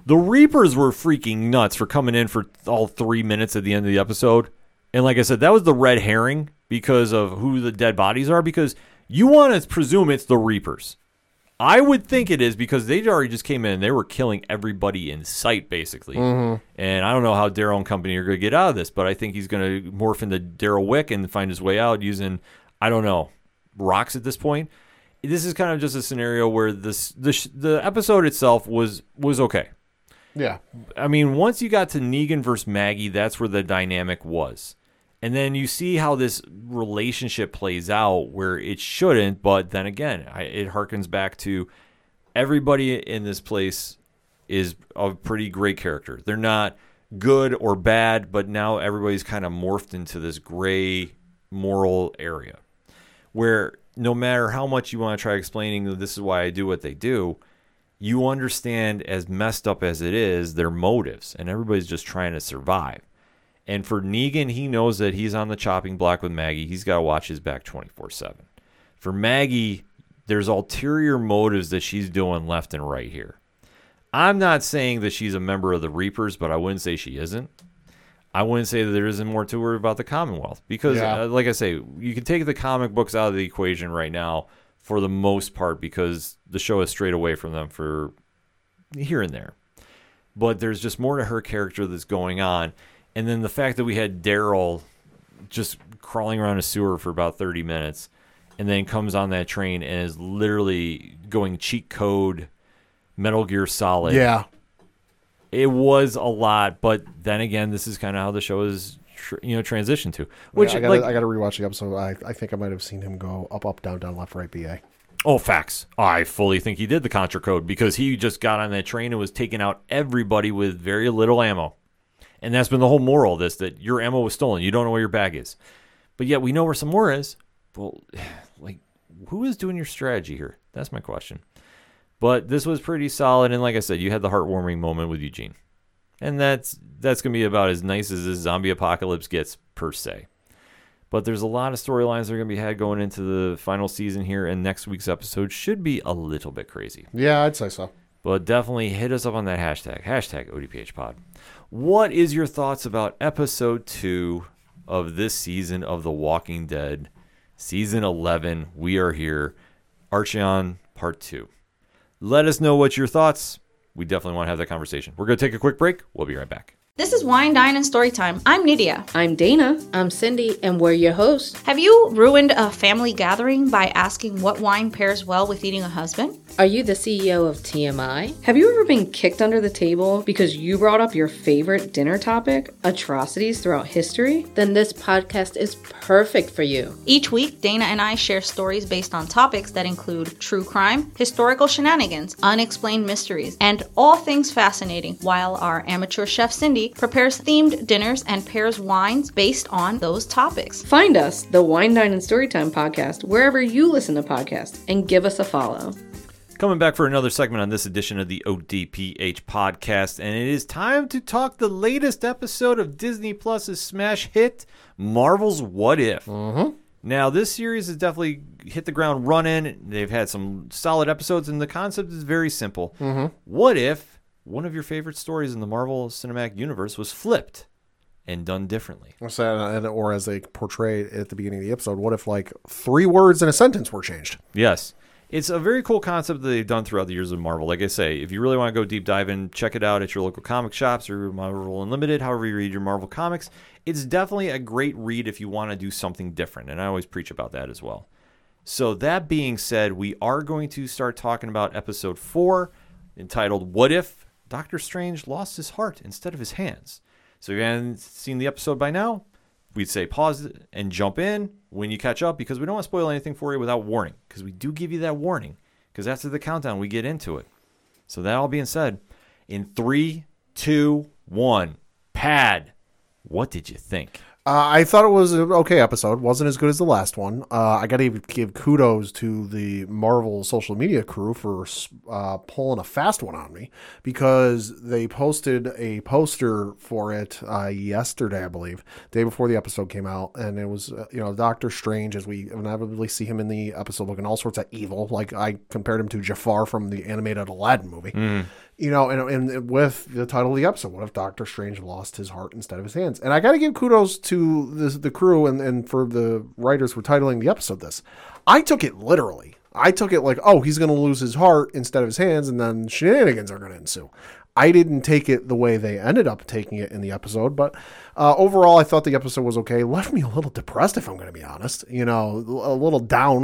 The Reapers were freaking nuts for coming in for all 3 minutes at the end of the episode. And like I said, that was the red herring because of who the dead bodies are, because you want to presume it's the Reapers. I would think it is because they already just came in and they were killing everybody in sight, basically. Mm-hmm. And I don't know how Daryl and company are going to get out of this, but I think he's going to morph into Daryl Wick and find his way out using, I don't know, rocks at this point. This is kind of just a scenario where the episode itself was okay. Yeah. I mean, once you got to Negan versus Maggie, that's where the dynamic was. And then you see how this relationship plays out where it shouldn't, but then again, it harkens back to everybody in this place is a pretty great character. They're not good or bad, but now everybody's kind of morphed into this gray moral area where no matter how much you want to try explaining that this is why I do what they do, you understand, as messed up as it is, their motives, and everybody's just trying to survive. And for Negan, he knows that he's on the chopping block with Maggie. He's got to watch his back 24/7. For Maggie, there's ulterior motives that she's doing left and right here. I'm not saying that she's a member of the Reapers, but I wouldn't say she isn't. I wouldn't say that there isn't more to her about the Commonwealth. Because, like I say, you can take the comic books out of the equation right now, for the most part, because the show has strayed away from them for here and there. But there's just more to her character that's going on. And then the fact that we had Daryl just crawling around a sewer for about 30 minutes and then comes on that train and is literally going cheat code Metal Gear Solid. Yeah. It was a lot, but then again, this is kind of how the show is transition to. Which I got to rewatch the episode. I think I might have seen him go up, up, down, down, left, right, BA. Oh, facts. I fully think he did the Contra Code because he just got on that train and was taking out everybody with very little ammo. And that's been the whole moral of this, that your ammo was stolen. You don't know where your bag is. But yet we know where some more is. Well, like, who is doing your strategy here? That's my question. But this was pretty solid. And like I said, you had the heartwarming moment with Eugene. And that's going to be about as nice as this zombie apocalypse gets, per se. But there's a lot of storylines that are going to be had going into the final season here, and next week's episode should be a little bit crazy. Yeah, I'd say so. But definitely hit us up on that hashtag, #ODPHpod. What is your thoughts about episode 2 of this season of The Walking Dead, season 11, We Are Here, Acheron Part 2? Let us know what your thoughts. We definitely want to have that conversation. We're going to take a quick break. We'll be right back. This is Wine, Dine, and Storytime. I'm Nydia. I'm Dana. I'm Cindy, and we're your hosts. Have you ruined a family gathering by asking what wine pairs well with eating a husband? Are you the CEO of TMI? Have you ever been kicked under the table because you brought up your favorite dinner topic, atrocities throughout history? Then this podcast is perfect for you. Each week, Dana and I share stories based on topics that include true crime, historical shenanigans, unexplained mysteries, and all things fascinating, while our amateur chef, Cindy, prepares themed dinners and pairs wines based on those topics. Find us, the Wine, Dine, and Storytime podcast, wherever you listen to podcasts, and give us a follow. Coming back for another segment on this edition of the ODPH podcast, and it is time to talk the latest episode of Disney Plus's smash hit, Marvel's What If. Mm-hmm. Now, this series has definitely hit the ground running. They've had some solid episodes, and the concept is very simple. Mm-hmm. What if one of your favorite stories in the Marvel Cinematic Universe was flipped and done differently? Or as they portrayed at the beginning of the episode, what if like 3 words in a sentence were changed? Yes. It's a very cool concept that they've done throughout the years of Marvel. Like I say, if you really want to go deep dive in, check it out at your local comic shops or Marvel Unlimited, however you read your Marvel comics. It's definitely a great read if you want to do something different, and I always preach about that as well. So that being said, we are going to start talking about episode 4, entitled What If? Doctor Strange lost his heart instead of his hands. So if you haven't seen the episode by now, we'd say pause it and jump in when you catch up, because we don't want to spoil anything for you without warning, because we do give you that warning, because after the countdown, we get into it. So that all being said, in 3, 2, 1, Pad, what did you think? I thought it was an okay episode. Wasn't as good as the last one. I got to give kudos to the Marvel social media crew for pulling a fast one on me, because they posted a poster for it yesterday, I believe, day before the episode came out, and it was Doctor Strange, as we inevitably see him in the episode, looking all sorts of evil. Like, I compared him to Jafar from the animated Aladdin movie. And with the title of the episode, what if Doctor Strange lost his heart instead of his hands? And I got to give kudos to the crew and for the writers for titling the episode this. I took it literally. I took it like, oh, he's going to lose his heart instead of his hands, and then shenanigans are going to ensue. I didn't take it the way they ended up taking it in the episode, but overall, I thought the episode was okay. Left me a little depressed, if I'm going to be honest. A little down,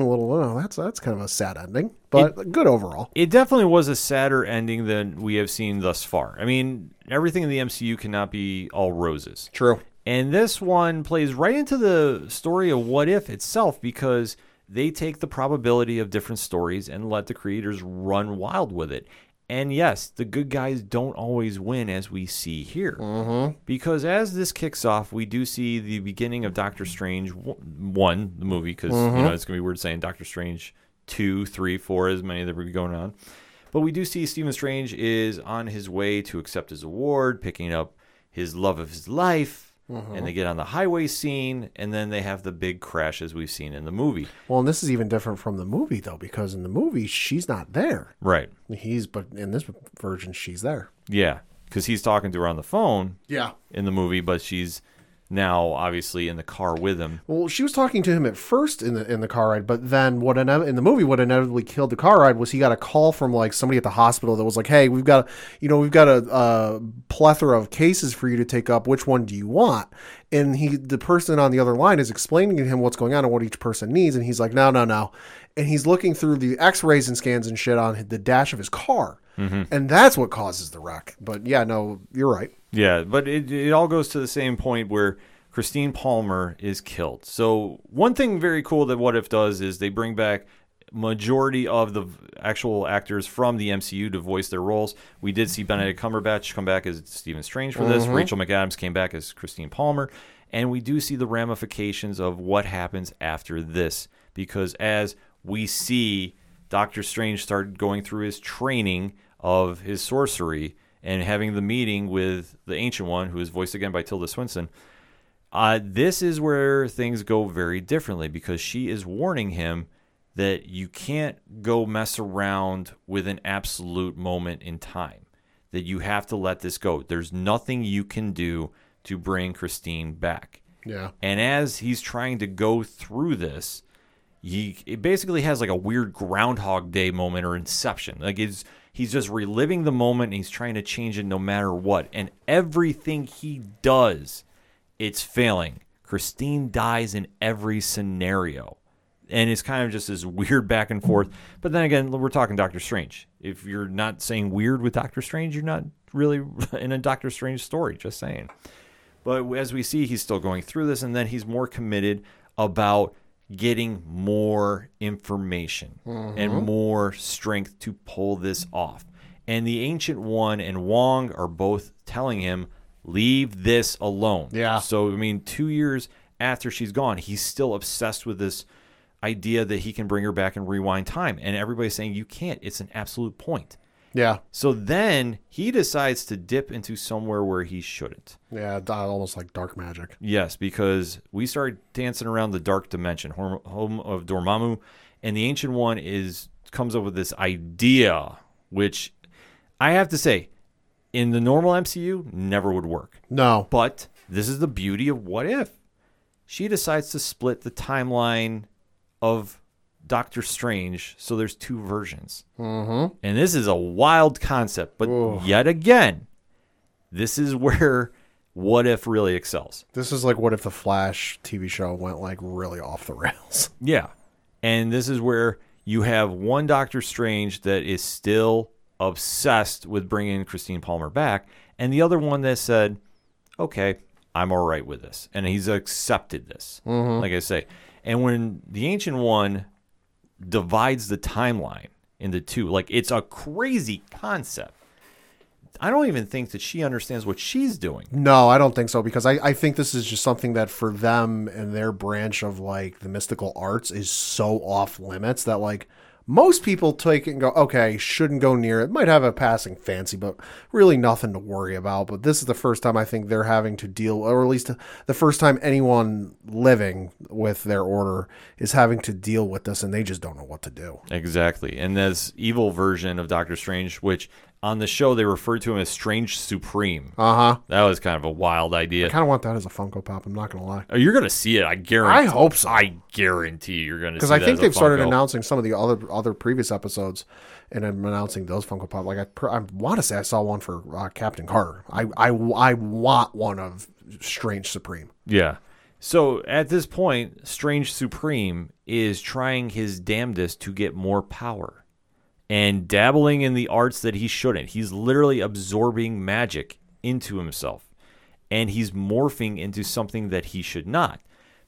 that's kind of a sad ending, but good overall. It definitely was a sadder ending than we have seen thus far. I mean, everything in the MCU cannot be all roses. True. And this one plays right into the story of What If itself, because they take the probability of different stories and let the creators run wild with it. And yes, the good guys don't always win, as we see here. Mm-hmm. Because as this kicks off, we do see the beginning of Doctor Strange 1, the movie, because it's going to be weird saying Doctor Strange 2, 3, 4, as many that were going on. But we do see Stephen Strange is on his way to accept his award, picking up his love of his life. Mm-hmm. And they get on the highway scene, and then they have the big crash as we've seen in the movie. Well, and this is even different from the movie, though, because in the movie, she's not there. Right. But in this version, she's there. Yeah, because he's talking to her on the phone in the movie, but she's now obviously in the car with him. Well, she was talking to him at first in the car ride, but then in the movie, what inevitably killed the car ride was he got a call from like somebody at the hospital that was like, "Hey, we've got a plethora of cases for you to take up. Which one do you want?" And the person on the other line is explaining to him what's going on and what each person needs, and he's like, "No, no, no," and he's looking through the X-rays and scans and shit on the dash of his car, and that's what causes the wreck. But yeah, no, you're right. Yeah, but it all goes to the same point where Christine Palmer is killed. So one thing very cool that What If does is they bring back majority of the actual actors from the MCU to voice their roles. We did see Benedict Cumberbatch come back as Stephen Strange for this. Rachel McAdams came back as Christine Palmer. And we do see the ramifications of what happens after this. Because as we see Doctor Strange start going through his training of his sorcery, and having the meeting with the Ancient One, who is voiced again by Tilda Swinton, this is where things go very differently, because she is warning him that you can't go mess around with an absolute moment in time, that you have to let this go. There's nothing you can do to bring Christine back. Yeah. And as he's trying to go through this, it basically has like a weird Groundhog Day moment or Inception. Like He's just reliving the moment, and he's trying to change it no matter what. And everything he does, it's failing. Christine dies in every scenario. And it's kind of just this weird back and forth. But then again, we're talking Doctor Strange. If you're not saying weird with Doctor Strange, you're not really in a Doctor Strange story, just saying. But as we see, he's still going through this, and then he's more committed about getting more information and more strength to pull this off. And the Ancient One and Wong are both telling him, leave this alone. Yeah. So, 2 years after she's gone, he's still obsessed with this idea that he can bring her back and rewind time. And everybody's saying, you can't. It's an absolute point. Yeah. So then he decides to dip into somewhere where he shouldn't. Yeah, almost like dark magic. Yes, because we start dancing around the dark dimension, home of Dormammu, and the Ancient One comes up with this idea, which I have to say, in the normal MCU, never would work. No. But this is the beauty of What If. She decides to split the timeline of Doctor Strange, so there's two versions. Mm-hmm. And this is a wild concept, but yet again, this is where What If really excels. This is like what if the Flash TV show went like really off the rails. Yeah. And this is where you have one Doctor Strange that is still obsessed with bringing Christine Palmer back, and the other one that said, okay, I'm all right with this. And he's accepted this, like I say. And when the Ancient One divides the timeline into two. Like, it's a crazy concept. I don't even think that she understands what she's doing. No, I don't think so, because I think this is just something that for them and their branch of like the mystical arts is so off limits that like most people take it and go, okay, shouldn't go near it. Might have a passing fancy, but really nothing to worry about. But this is the first time I think they're having to deal, or at least the first time anyone living with their order is having to deal with this, and they just don't know what to do. Exactly. And this evil version of Doctor Strange, which on the show they referred to him as Strange Supreme. Uh-huh. That was kind of a wild idea. I kind of want that as a Funko Pop, I'm not going to lie. Oh, you're going to see it, I guarantee. I hope so. I guarantee you're going to see it. Because I think they've started announcing some of the other previous episodes, and I'm announcing those Funko Pop. Like I want to say I saw one for Captain Carter. I want one of Strange Supreme. Yeah. So at this point, Strange Supreme is trying his damnedest to get more power and dabbling in the arts that he shouldn't. He's literally absorbing magic into himself, and he's morphing into something that he should not.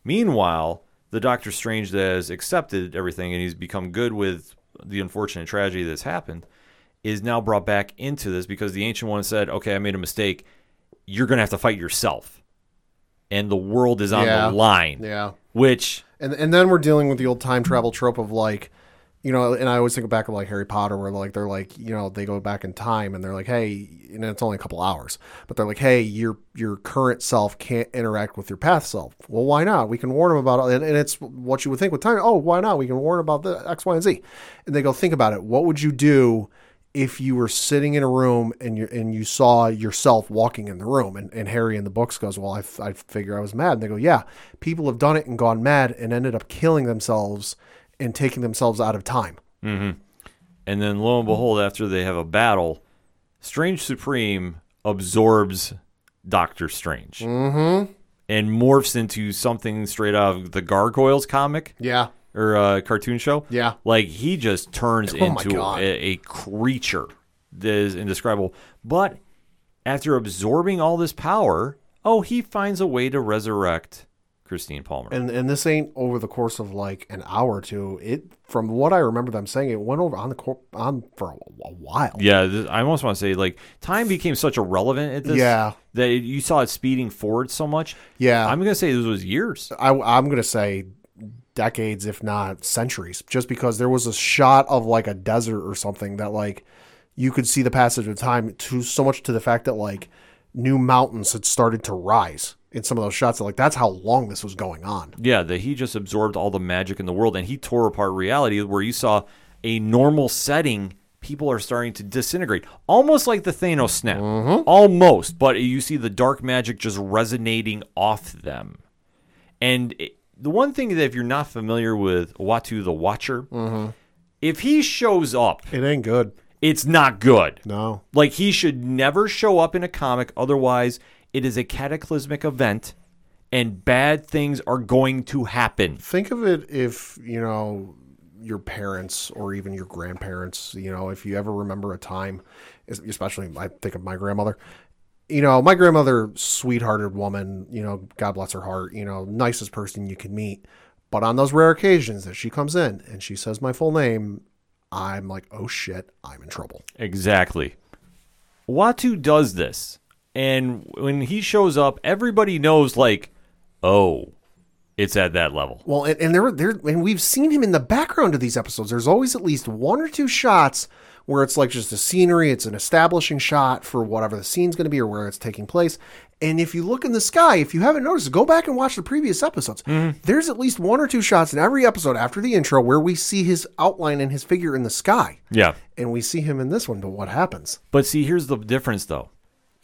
Meanwhile, the Doctor Strange that has accepted everything and he's become good with the unfortunate tragedy that's happened is now brought back into this because the Ancient One said, okay, I made a mistake. You're going to have to fight yourself. And the world is on the line. Yeah. Which... And then we're dealing with the old time travel trope of like, you know, and I always think back of like Harry Potter where like they're like, you know, they go back in time and they're like, hey, and it's only a couple hours, but they're like, hey, your current self can't interact with your past self. Well, why not? We can warn them about it. And it's what you would think with time. Oh, why not? We can warn about the X, Y, and Z. And they go, think about it. What would you do if you were sitting in a room and you saw yourself walking in the room? And Harry in the books goes, well, I figure I was mad. And they go, yeah, people have done it and gone mad and ended up killing themselves and taking themselves out of time. Mm-hmm. And then lo and behold, after they have a battle, Strange Supreme absorbs Doctor Strange. Mm-hmm. And morphs into something straight out of the Gargoyles comic. Yeah. Or a cartoon show. Yeah. Like he just turns into a creature that is indescribable. But after absorbing all this power, he finds a way to resurrect Christine Palmer. And this ain't over the course of like an hour or two. It, from what I remember them saying, it went over on for a while. Yeah, I almost want to say like time became such irrelevant at this that you saw it speeding forward so much. Yeah. I'm going to say this was years. I'm going to say decades, if not centuries, just because there was a shot of like a desert or something that like you could see the passage of time to so much to the fact that like new mountains had started to rise in some of those shots. Like that's how long this was going on. Yeah, that he just absorbed all the magic in the world and he tore apart reality where you saw a normal setting, people are starting to disintegrate. Almost like the Thanos snap. Mm-hmm. Almost, but you see the dark magic just resonating off them. And the one thing that if you're not familiar with Uatu the Watcher, mm-hmm, if he shows up... It ain't good. It's not good. No. Like he should never show up in a comic, otherwise... it is a cataclysmic event, and bad things are going to happen. Think of it if, you know, your parents or even your grandparents, you know, if you ever remember a time, especially I think of my grandmother, you know, my grandmother, sweethearted woman, you know, God bless her heart, you know, nicest person you could meet. But on those rare occasions that she comes in and she says my full name, I'm like, oh shit, I'm in trouble. Exactly. Uatu does this. And when he shows up, everybody knows, like, oh, it's at that level. Well, and we've seen him in the background of these episodes. There's always at least one or two shots where it's like just the scenery. It's an establishing shot for whatever the scene's going to be or where it's taking place. And if you look in the sky, if you haven't noticed, go back and watch the previous episodes. Mm-hmm. There's at least one or two shots in every episode after the intro where we see his outline and his figure in the sky. Yeah. And we see him in this one, but what happens? But see, here's the difference, though.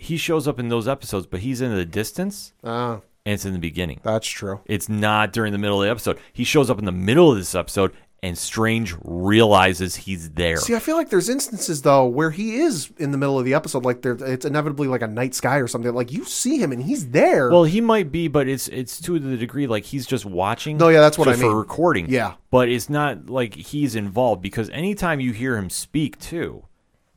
He shows up in those episodes, but he's in the distance, and it's in the beginning. That's true. It's not during the middle of the episode. He shows up in the middle of this episode, and Strange realizes he's there. See, I feel like there's instances, though, where he is in the middle of the episode. Like, it's inevitably like a night sky or something. Like, you see him, and he's there. Well, he might be, but it's to the degree, like, he's just watching. No, yeah, that's what I mean. For recording. Yeah. But it's not like he's involved, because anytime you hear him speak, too,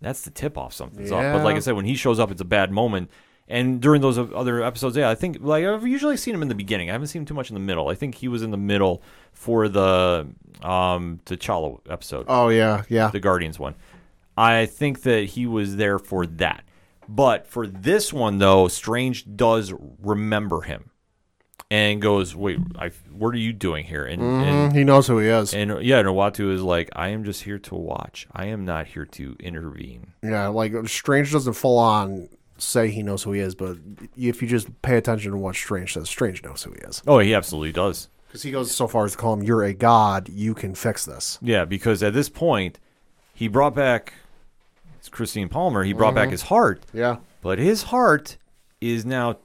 that's the tip-off. Something's off. But like I said, when he shows up, it's a bad moment. And during those other episodes, I think like I've usually seen him in the beginning. I haven't seen him too much in the middle. I think he was in the middle for the T'Challa episode. Oh, yeah, yeah. The Guardians one. I think that he was there for that. But for this one, though, Strange does remember him and goes, wait, what are you doing here? And he knows who he is. And yeah, Uatu is like, I am just here to watch. I am not here to intervene. Yeah, like Strange doesn't full on say he knows who he is, but if you just pay attention to what Strange says, Strange knows who he is. Oh, he absolutely does. Because he goes so far as to call him, you're a god, you can fix this. Yeah, because at this point, he brought back... It's Christine Palmer. He brought back his heart. Yeah. But his heart is now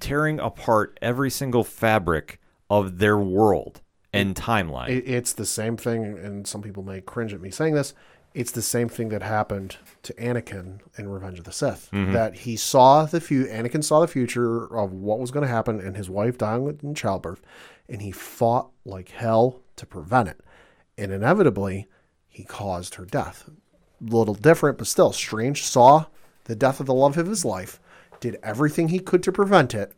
tearing apart every single fabric of their world and timeline. It's the same thing, and some people may cringe at me saying this, it's the same thing that happened to Anakin in Revenge of the Sith. Mm-hmm. That he saw the future, Anakin saw the future of what was going to happen and his wife dying in childbirth, and he fought like hell to prevent it. And inevitably, he caused her death. A little different, but still, Strange saw the death of the love of his life, did everything he could to prevent it,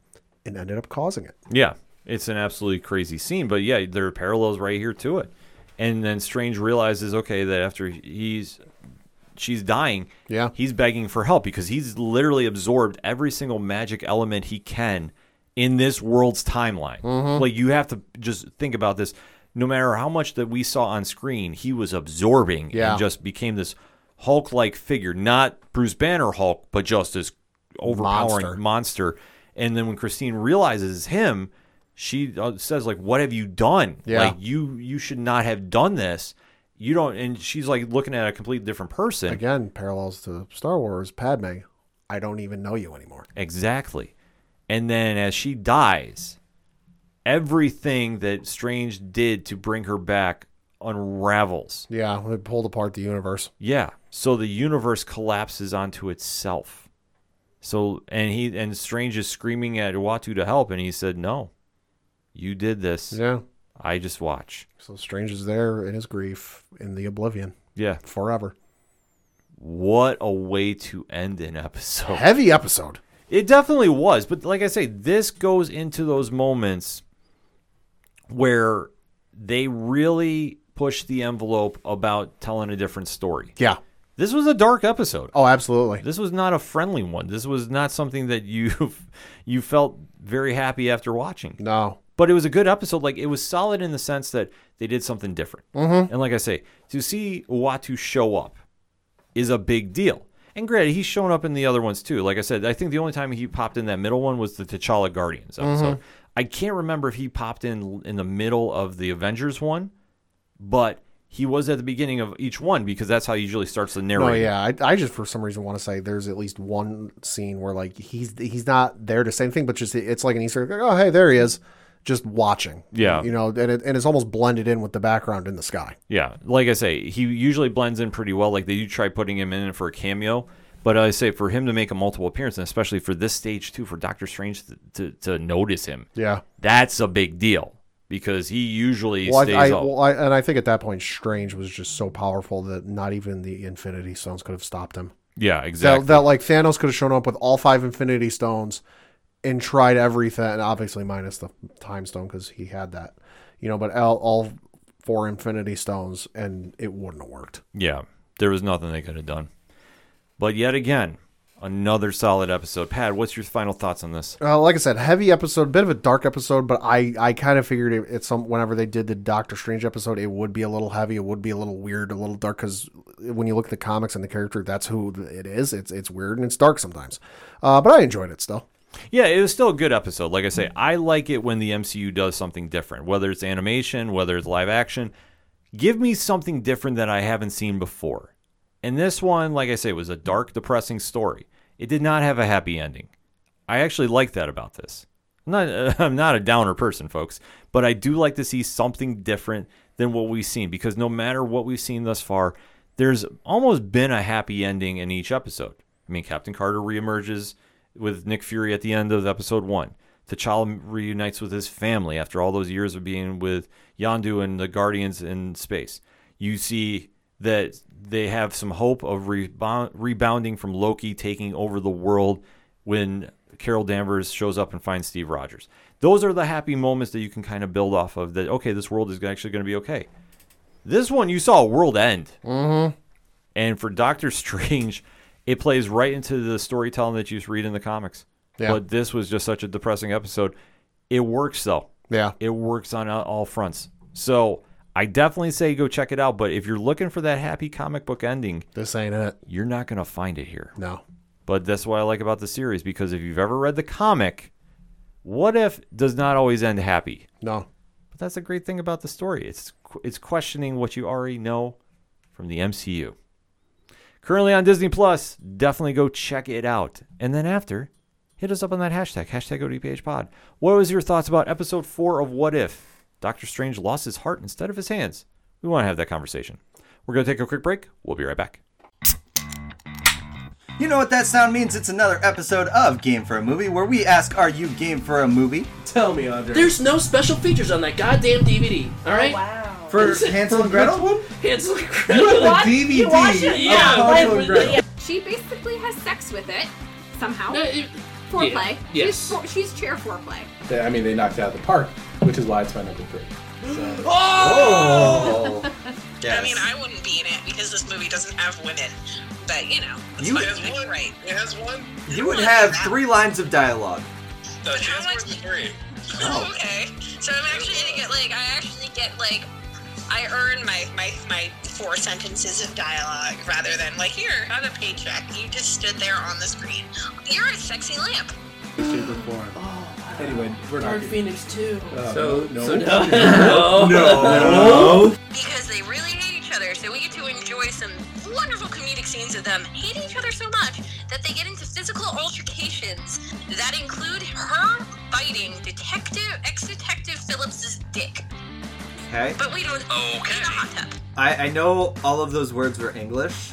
and ended up causing it. Yeah, it's an absolutely crazy scene, but yeah, there are parallels right here to it. And then Strange realizes, okay, that after she's dying, yeah, he's begging for help because he's literally absorbed every single magic element he can in this world's timeline. Mm-hmm. Like, you have to just think about this. No matter how much that we saw on screen, he was absorbing and just became this Hulk-like figure. Not Bruce Banner Hulk, but just this overpowering monster. And then when Christine realizes him, she says, like, what have you done? Yeah. Like, you should not have done this. You don't. And she's, like, looking at a completely different person. Again, parallels to Star Wars, Padme, I don't even know you anymore. Exactly. And then as she dies... Everything that Strange did to bring her back unravels. Yeah, it pulled apart the universe. Yeah, so the universe collapses onto itself. So and Strange is screaming at Uatu to help, and he said, "No, you did this. Yeah, I just watch." So Strange is there in his grief, in the oblivion. Yeah, forever. What a way to end an episode! Heavy episode. It definitely was, but like I say, this goes into those moments where they really push the envelope about telling a different story. Yeah. This was a dark episode. Oh, absolutely. This was not a friendly one. This was not something that you felt very happy after watching. No. But it was a good episode. Like, it was solid in the sense that they did something different. Mm-hmm. And like I say, to see Uatu show up is a big deal. And granted, he's shown up in the other ones too. Like I said, I think the only time he popped in that middle one was the T'Challa Guardians episode. Mm-hmm. I can't remember if he popped in the middle of the Avengers one, but he was at the beginning of each one because that's how he usually starts the narrative. Oh, yeah. I just for some reason want to say there's at least one scene where like he's not there to say anything, but just it's like an Easter egg. Oh, hey, there he is. Just watching. Yeah. You know, and it's almost blended in with the background in the sky. Yeah. Like I say, he usually blends in pretty well. Like, they do try putting him in for a cameo. But I say for him to make a multiple appearance, and especially for this stage, too, for Doctor Strange to notice him. Yeah. That's a big deal because he usually stays up. And I think at that point, Strange was just so powerful that not even the Infinity Stones could have stopped him. Yeah, exactly. That like, Thanos could have shown up with all 5 Infinity Stones and tried everything, obviously minus the time stone because he had that, you know, but all 4 Infinity Stones, and it wouldn't have worked. Yeah, there was nothing they could have done. But yet again, another solid episode. Pat, what's your final thoughts on this? Like I said, heavy episode, bit of a dark episode, but I kind of figured whenever they did the Doctor Strange episode, it would be a little heavy, it would be a little weird, a little dark, because when you look at the comics and the character, that's who it is. It's weird and it's dark sometimes. But I enjoyed it still. Yeah, it was still a good episode. Like I say, I like it when the MCU does something different, whether it's animation, whether it's live action. Give me something different that I haven't seen before. And this one, like I say, was a dark, depressing story. It did not have a happy ending. I actually like that about this. I'm not a downer person, folks, but I do like to see something different than what we've seen, because no matter what we've seen thus far, there's almost been a happy ending in each episode. I mean, Captain Carter reemerges with Nick Fury at the end of episode 1. T'Challa reunites with his family after all those years of being with Yondu and the Guardians in space. You see that they have some hope of rebounding from Loki taking over the world when Carol Danvers shows up and finds Steve Rogers. Those are the happy moments that you can kind of build off of, that, okay, this world is actually going to be okay. This one, you saw a world end. Mm-hmm. And for Doctor Strange... It plays right into the storytelling that you read in the comics. Yeah. But this was just such a depressing episode. It works, though. Yeah. It works on all fronts. So I definitely say go check it out. But if you're looking for that happy comic book ending, this ain't it. You're not going to find it here. No. But that's what I like about the series, because if you've ever read the comic, what if does not always end happy. No. But that's a great thing about the story. It's questioning what you already know from the MCU. Currently on Disney Plus, definitely go check it out. And then after, hit us up on that hashtag ODPHpod. What was your thoughts about episode 4 of What If? Doctor Strange lost his heart instead of his hands. We want to have that conversation. We're going to take a quick break. We'll be right back. You know what that sound means? It's another episode of Game for a Movie, where we ask, are you game for a movie? Tell me, Andre. There's no special features on that goddamn DVD, all right? Oh, wow. For Hansel and Gretel? Hansel and Gretel. You have the DVD of Hansel and Gretel. She basically has sex with it, somehow. No, foreplay. Yeah, yes. She's chair foreplay. I mean, they knocked it out of the park, which is why it's my number 3. So. Oh! Yes. I mean, I wouldn't be in it because this movie doesn't have women. But, you know, that's my opinion, right? It has one? You would have 3 lines of dialogue. No, she has more than 3. Oh. Okay. So I'm actually going to get, like, I earn my 4 sentences of dialogue rather than, like, here, have a paycheck. You just stood there on the screen. You're a sexy lamp. Anyway, we're not. Dark Phoenix too. No. Because they really hate each other, so we get to enjoy some wonderful comedic scenes of them hating each other so much that they get into physical altercations that include her biting ex-detective Phillips's dick. Okay. But we don't. Okay. In a hot tub. I know all of those words were English,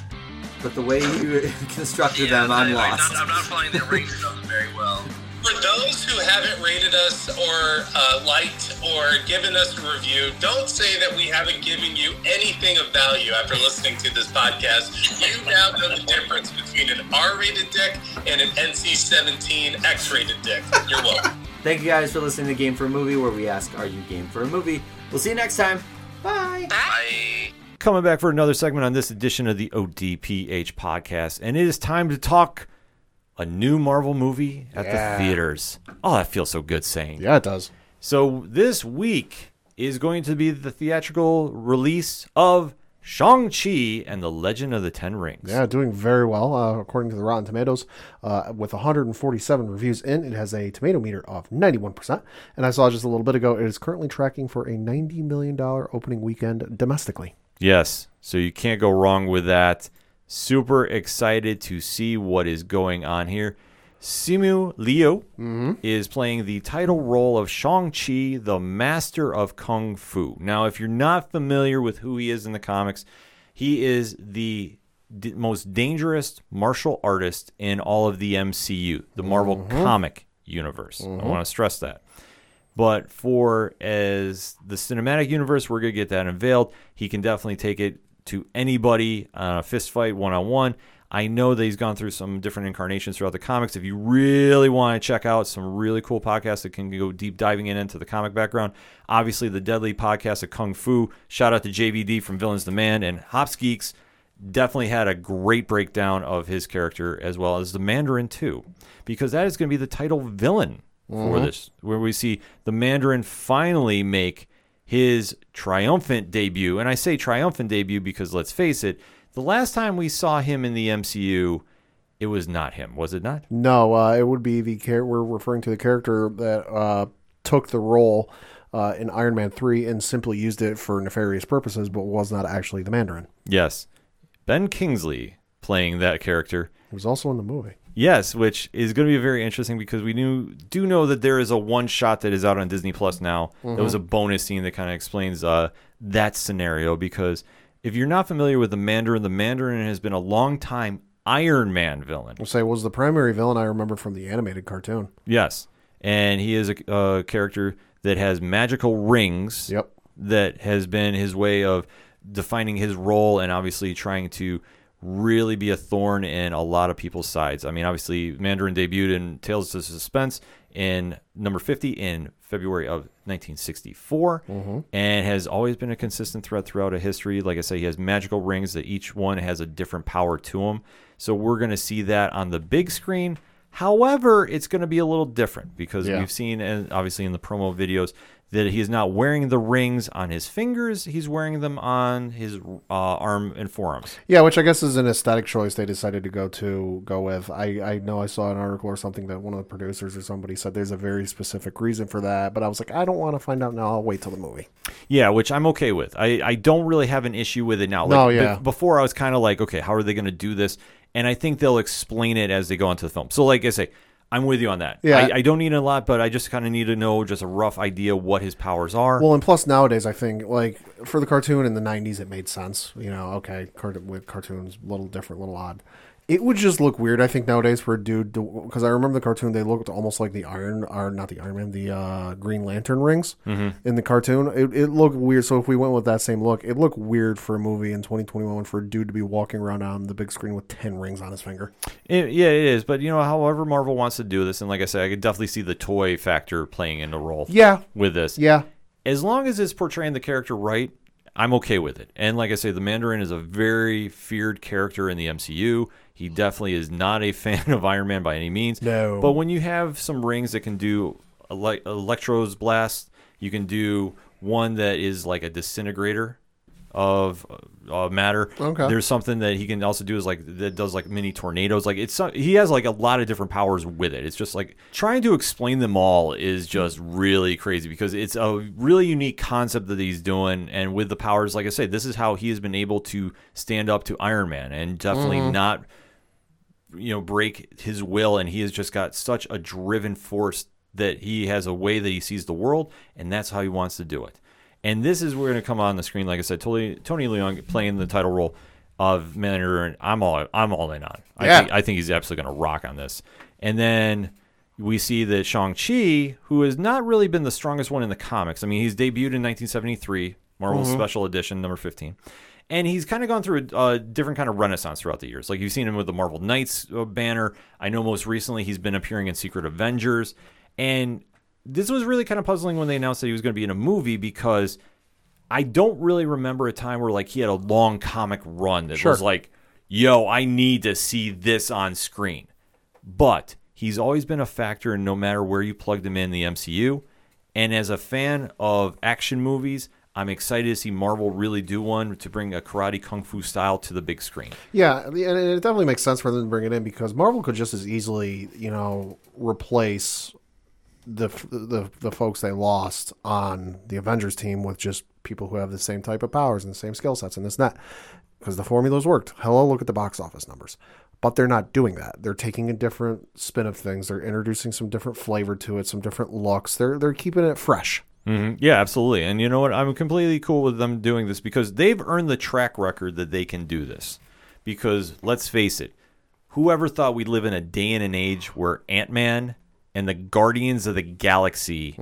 but the way you constructed them, I'm lost. I'm not finding the rating on them very well. For those who haven't rated us or liked or given us a review, don't say that we haven't given you anything of value after listening to this podcast. You now know the difference between an R-rated dick and an NC-17 X-rated dick. You're welcome. Thank you guys for listening to Game for a Movie, where we ask, are you game for a movie? We'll see you next time. Bye. Bye. Coming back for another segment on this edition of the ODPH podcast, and it is time to talk a new Marvel movie at the theaters. Oh, that feels so good saying. Yeah, it does. So this week is going to be the theatrical release of Shang-Chi and the Legend of the Ten Rings. Yeah, doing very well, according to the Rotten Tomatoes. With 147 reviews in, it has a tomato meter of 91%. And I saw just a little bit ago, it is currently tracking for a $90 million opening weekend domestically. Yes, so you can't go wrong with that. Super excited to see what is going on here. Simu Liu is playing the title role of Shang-Chi, the Master of Kung Fu. Now, if you're not familiar with who he is in the comics, he is the most dangerous martial artist in all of the MCU, the Marvel comic universe. I want to stress that. But for as the cinematic universe, we're going to get that unveiled. He can definitely take it to anybody on a fist fight one-on-one. I know that he's gone through some different incarnations throughout the comics. If you really want to check out some really cool podcasts that can go deep diving into the comic background, obviously the Deadly Podcast of Kung Fu, shout out to JVD from Villains to Man, and Hops Geeks definitely had a great breakdown of his character, as well as the Mandarin too, because that is going to be the title villain for this, where we see the Mandarin finally make his triumphant debut. And I say triumphant debut because, let's face it, the last time we saw him in the MCU, it was not him, was it not? No, it would be the character we're referring to, the character that took the role in Iron Man 3 and simply used it for nefarious purposes, but was not actually the Mandarin. Yes. Ben Kingsley playing that character. He was also in the movie. Yes, which is going to be very interesting, because we do know that there is a one shot that is out on Disney Plus now. That was a bonus scene that kind of explains that scenario, because if you're not familiar with the Mandarin has been a long-time Iron Man villain. We'll say was the primary villain I remember from the animated cartoon. Yes, and he is a character that has magical rings. Yep. That has been his way of defining his role and obviously trying to really be a thorn in a lot of people's sides. I mean, obviously, Mandarin debuted in Tales of Suspense in number 50 in February of 1964, and has always been a consistent threat throughout history. Like I say, he has magical rings that each one has a different power to them. So we're going to see that on the big screen. However, it's going to be a little different because we've seen, and obviously in the promo videos, that he is not wearing the rings on his fingers. He's wearing them on his arm and forearms. Yeah, which I guess is an aesthetic choice they decided to go with. I know I saw an article or something that one of the producers or somebody said there's a very specific reason for that. But I was like, I don't want to find out now. I'll wait till the movie. Yeah, which I'm okay with. I don't really have an issue with it now. Like, before I was kind of like, okay, how are they going to do this? And I think they'll explain it as they go into the film. So like I say, I'm with you on that. Yeah. I don't need a lot, but I just kind of need to know just a rough idea what his powers are. Well, and plus nowadays, I think, like, for the cartoon in the 90s, it made sense. You know, okay, with cartoons, a little different, a little odd. It would just look weird, I think, nowadays for a dude, because I remember the cartoon, they looked almost like the Green Lantern rings in the cartoon. It looked weird, so if we went with that same look, it looked weird for a movie in 2021 for a dude to be walking around on the big screen with 10 rings on his finger. It is, but, you know, however Marvel wants to do this, and like I said, I could definitely see the toy factor playing in the role with this. Yeah. As long as it's portraying the character right, I'm okay with it. And like I say, the Mandarin is a very feared character in the MCU. He definitely is not a fan of Iron Man by any means. No. But when you have some rings that can do Electro's blast, you can do one that is like a disintegrator of matter. Okay. There's something that he can also do is like that does like mini tornadoes. Like he has like a lot of different powers with it. It's just like trying to explain them all is just really crazy because it's a really unique concept that he's doing. And with the powers, like I say, this is how he has been able to stand up to Iron Man and definitely not, you know, break his will. And he has just got such a driven force that he has a way that he sees the world, and that's how he wants to do it. And this is where we're going to come on the screen. Like I said, Tony Leung playing the title role of Mandarin. I'm all in on. I think he's absolutely going to rock on this. And then we see that Shang-Chi, who has not really been the strongest one in the comics. I mean, he's debuted in 1973, Marvel's Special Edition, number 15. And he's kind of gone through a different kind of renaissance throughout the years. Like, you've seen him with the Marvel Knights banner. I know most recently he's been appearing in Secret Avengers. And this was really kind of puzzling when they announced that he was going to be in a movie because I don't really remember a time where like he had a long comic run that was like, yo, I need to see this on screen. But he's always been a factor and no matter where you plugged him in the MCU. And as a fan of action movies, I'm excited to see Marvel really do one to bring a karate kung fu style to the big screen. Yeah, and it definitely makes sense for them to bring it in because Marvel could just as easily, you know, replace the folks they lost on the Avengers team with just people who have the same type of powers and the same skill sets and this and that because the formula's worked. Hello, look at the box office numbers. But they're not doing that. They're taking a different spin of things. They're introducing some different flavor to it, some different looks. They're keeping it fresh. Mm-hmm. Yeah, absolutely. And you know what? I'm completely cool with them doing this because they've earned the track record that they can do this. Because let's face it, whoever thought we'd live in a day and an age where Ant-Man and the Guardians of the Galaxy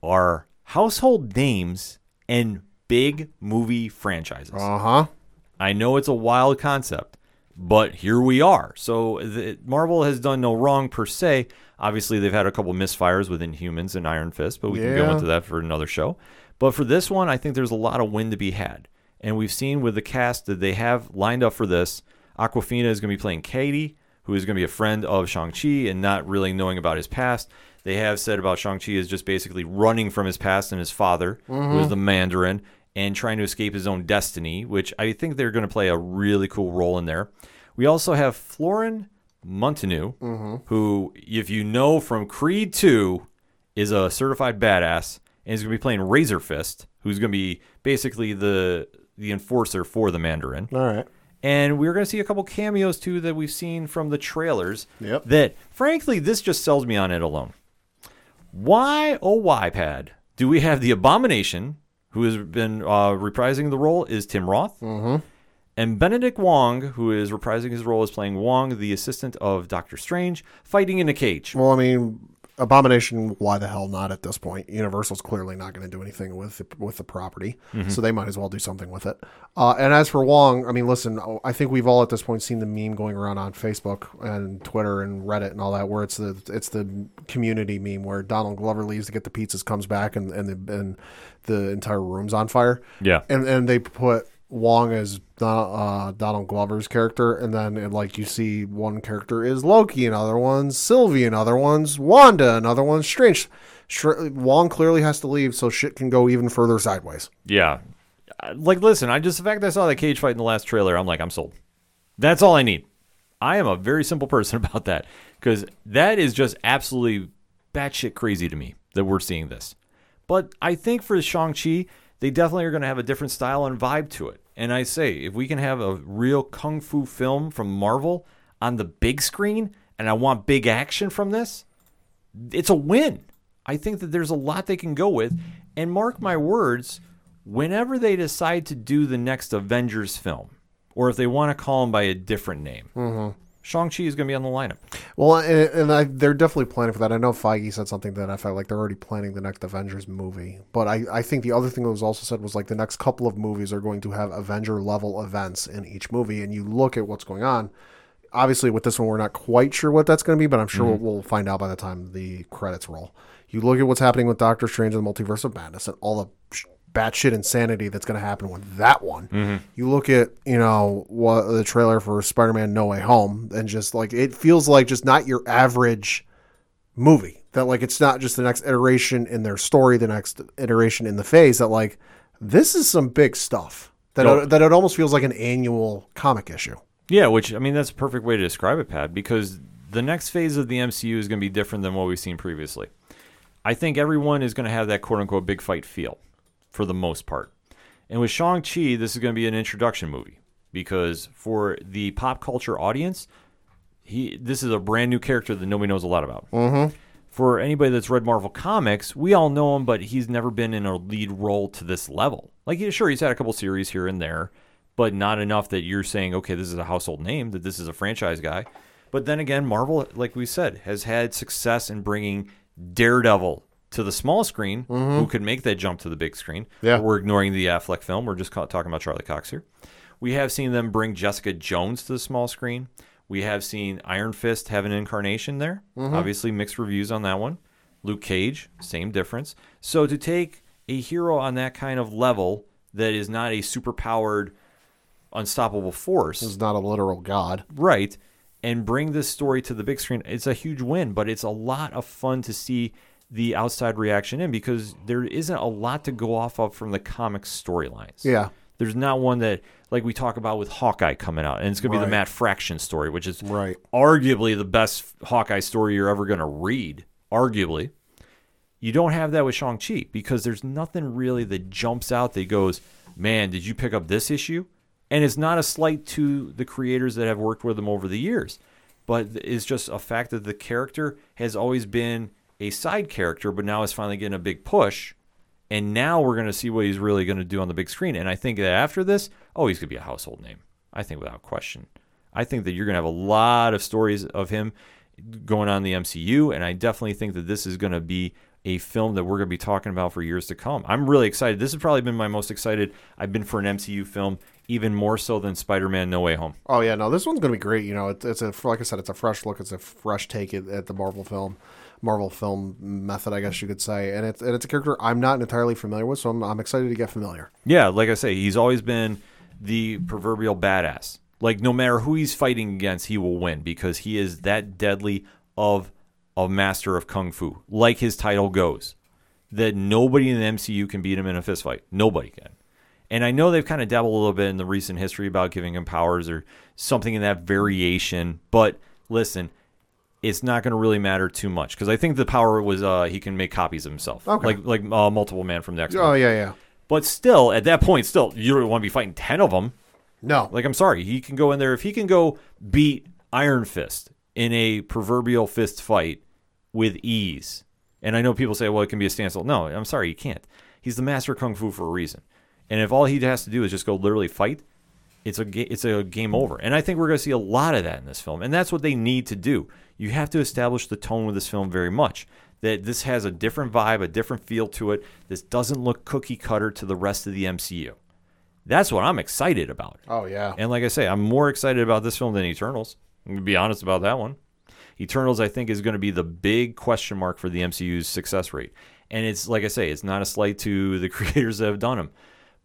are household names and big movie franchises. I know it's a wild concept, but here we are. So Marvel has done no wrong per se. Obviously, they've had a couple misfires with Inhumans and Iron Fist, but we can go into that for another show. But for this one, I think there's a lot of win to be had. And we've seen with the cast that they have lined up for this, Aquafina is going to be playing Katie, who is going to be a friend of Shang-Chi and not really knowing about his past. They have said about Shang-Chi is just basically running from his past and his father, who is the Mandarin, and trying to escape his own destiny, which I think they're going to play a really cool role in there. We also have Florin Montanu, who, if you know from Creed 2, is a certified badass and is going to be playing Razor Fist, who's going to be basically the enforcer for the Mandarin. All right. And we're going to see a couple cameos, too, that we've seen from the trailers. Yep. That, frankly, this just sells me on it alone. Why, oh why, Pad, do we have the Abomination, who has been reprising the role, is Tim Roth. And Benedict Wong, who is reprising his role as playing Wong, the assistant of Doctor Strange, fighting in a cage. Well, I mean, Abomination, why the hell not at this point? Universal's clearly not going to do anything with the property, so they might as well do something with it. And as for Wong, I mean, listen, I think we've all at this point seen the meme going around on Facebook and Twitter and Reddit and all that, where it's the community meme where Donald Glover leaves to get the pizzas, comes back, and the entire room's on fire. Yeah, and they put Wong as Donald Glover's character, and then you see one character is Loki, another one's Sylvie, another one's Wanda, another one's Strange. Wong clearly has to leave, so shit can go even further sideways. Yeah, listen, the fact that I saw that cage fight in the last trailer, I'm like, I'm sold. That's all I need. I am a very simple person about that, because that is just absolutely batshit crazy to me that we're seeing this. But I think for Shang-Chi, they definitely are going to have a different style and vibe to it. And I say, if we can have a real kung fu film from Marvel on the big screen, and I want big action from this, it's a win. I think that there's a lot they can go with. And mark my words, whenever they decide to do the next Avengers film, or if they want to call them by a different name, Shang-Chi is going to be on the lineup. Well, and they're definitely planning for that. I know Feige said something that I felt like they're already planning the next Avengers movie. But I think the other thing that was also said was the next couple of movies are going to have Avenger-level events in each movie. And you look at what's going on. Obviously, with this one, we're not quite sure what that's going to be, but I'm sure we'll find out by the time the credits roll. You look at what's happening with Doctor Strange and the Multiverse of Madness and all the batshit insanity that's going to happen with that one. You look at what the trailer for Spider-Man No Way Home, and just it feels like just not your average movie, that it's not just the next iteration in their story, the next iteration in the phase, that this is some big stuff that that it almost feels like an annual comic issue. Yeah, which I mean, that's a perfect way to describe it, Pat, because the next phase of the MCU is going to be different than what we've seen previously. I think everyone is going to have that quote unquote big fight feel for the most part. And with Shang-Chi, this is going to be an introduction movie, because for the pop culture audience, this is a brand new character that nobody knows a lot about. For anybody that's read Marvel Comics, we all know him, but he's never been in a lead role to this level. Sure, he's had a couple series here and there, but not enough that you're saying, okay, this is a household name, that this is a franchise guy. But then again, Marvel, like we said, has had success in bringing Daredevil to the small screen, who could make that jump to the big screen. Yeah. We're ignoring the Affleck film. We're just talking about Charlie Cox here. We have seen them bring Jessica Jones to the small screen. We have seen Iron Fist have an incarnation there. Obviously, mixed reviews on that one. Luke Cage, same difference. So to take a hero on that kind of level that is not a superpowered, unstoppable force. Is not a literal god. Right. And bring this story to the big screen. It's a huge win, but it's a lot of fun to see the outside reaction in, because there isn't a lot to go off of from the comic storylines. Yeah. There's not one that, like we talk about with Hawkeye coming out, and it's going to be the Matt Fraction story, which is arguably the best Hawkeye story you're ever going to read, arguably. You don't have that with Shang-Chi, because there's nothing really that jumps out that goes, man, did you pick up this issue? And it's not a slight to the creators that have worked with them over the years, but it's just a fact that the character has always been a side character, but now is finally getting a big push, and now we're going to see what he's really going to do on the big screen. And I think that after this, he's going to be a household name, I think, without question. I think that you're going to have a lot of stories of him going on in the MCU, and I definitely think that this is going to be a film that we're going to be talking about for years to come. I'm really excited. This has probably been my most excited I've been for an MCU film, even more so than Spider-Man No Way Home. Oh, yeah, no, this one's going to be great. Like I said, it's a fresh look. It's a fresh take at the Marvel film method, I guess you could say. And it's a character I'm not entirely familiar with, so I'm excited to get familiar. Yeah, like I say, he's always been the proverbial badass. No matter who he's fighting against, he will win, because he is that deadly of a master of kung fu, like his title goes, that nobody in the MCU can beat him in a fist fight. Nobody can. And I know they've kind of dabbled a little bit in the recent history about giving him powers or something in that variation, but listen, it's not going to really matter too much, because I think the power was he can make copies of himself, like Multiple Man from the X-Men. Oh yeah. But still, at that point, you don't want to be fighting 10 of them. No, I'm sorry, he can go in there. If he can go beat Iron Fist in a proverbial fist fight with ease, and I know people say, well, it can be a standstill. No, I'm sorry, you can't. He's the master of kung fu for a reason, and if all he has to do is just go literally fight, it's a game over. And I think we're going to see a lot of that in this film, and that's what they need to do. You have to establish the tone with this film very much. that this has a different vibe, a different feel to it. This doesn't look cookie cutter to the rest of the MCU. That's what I'm excited about. Oh, yeah. And like I say, I'm more excited about this film than Eternals. I'm going to be honest about that one. Eternals, I think, is going to be the big question mark for the MCU's success rate. And it's, like I say, it's not a slight to the creators that have done them.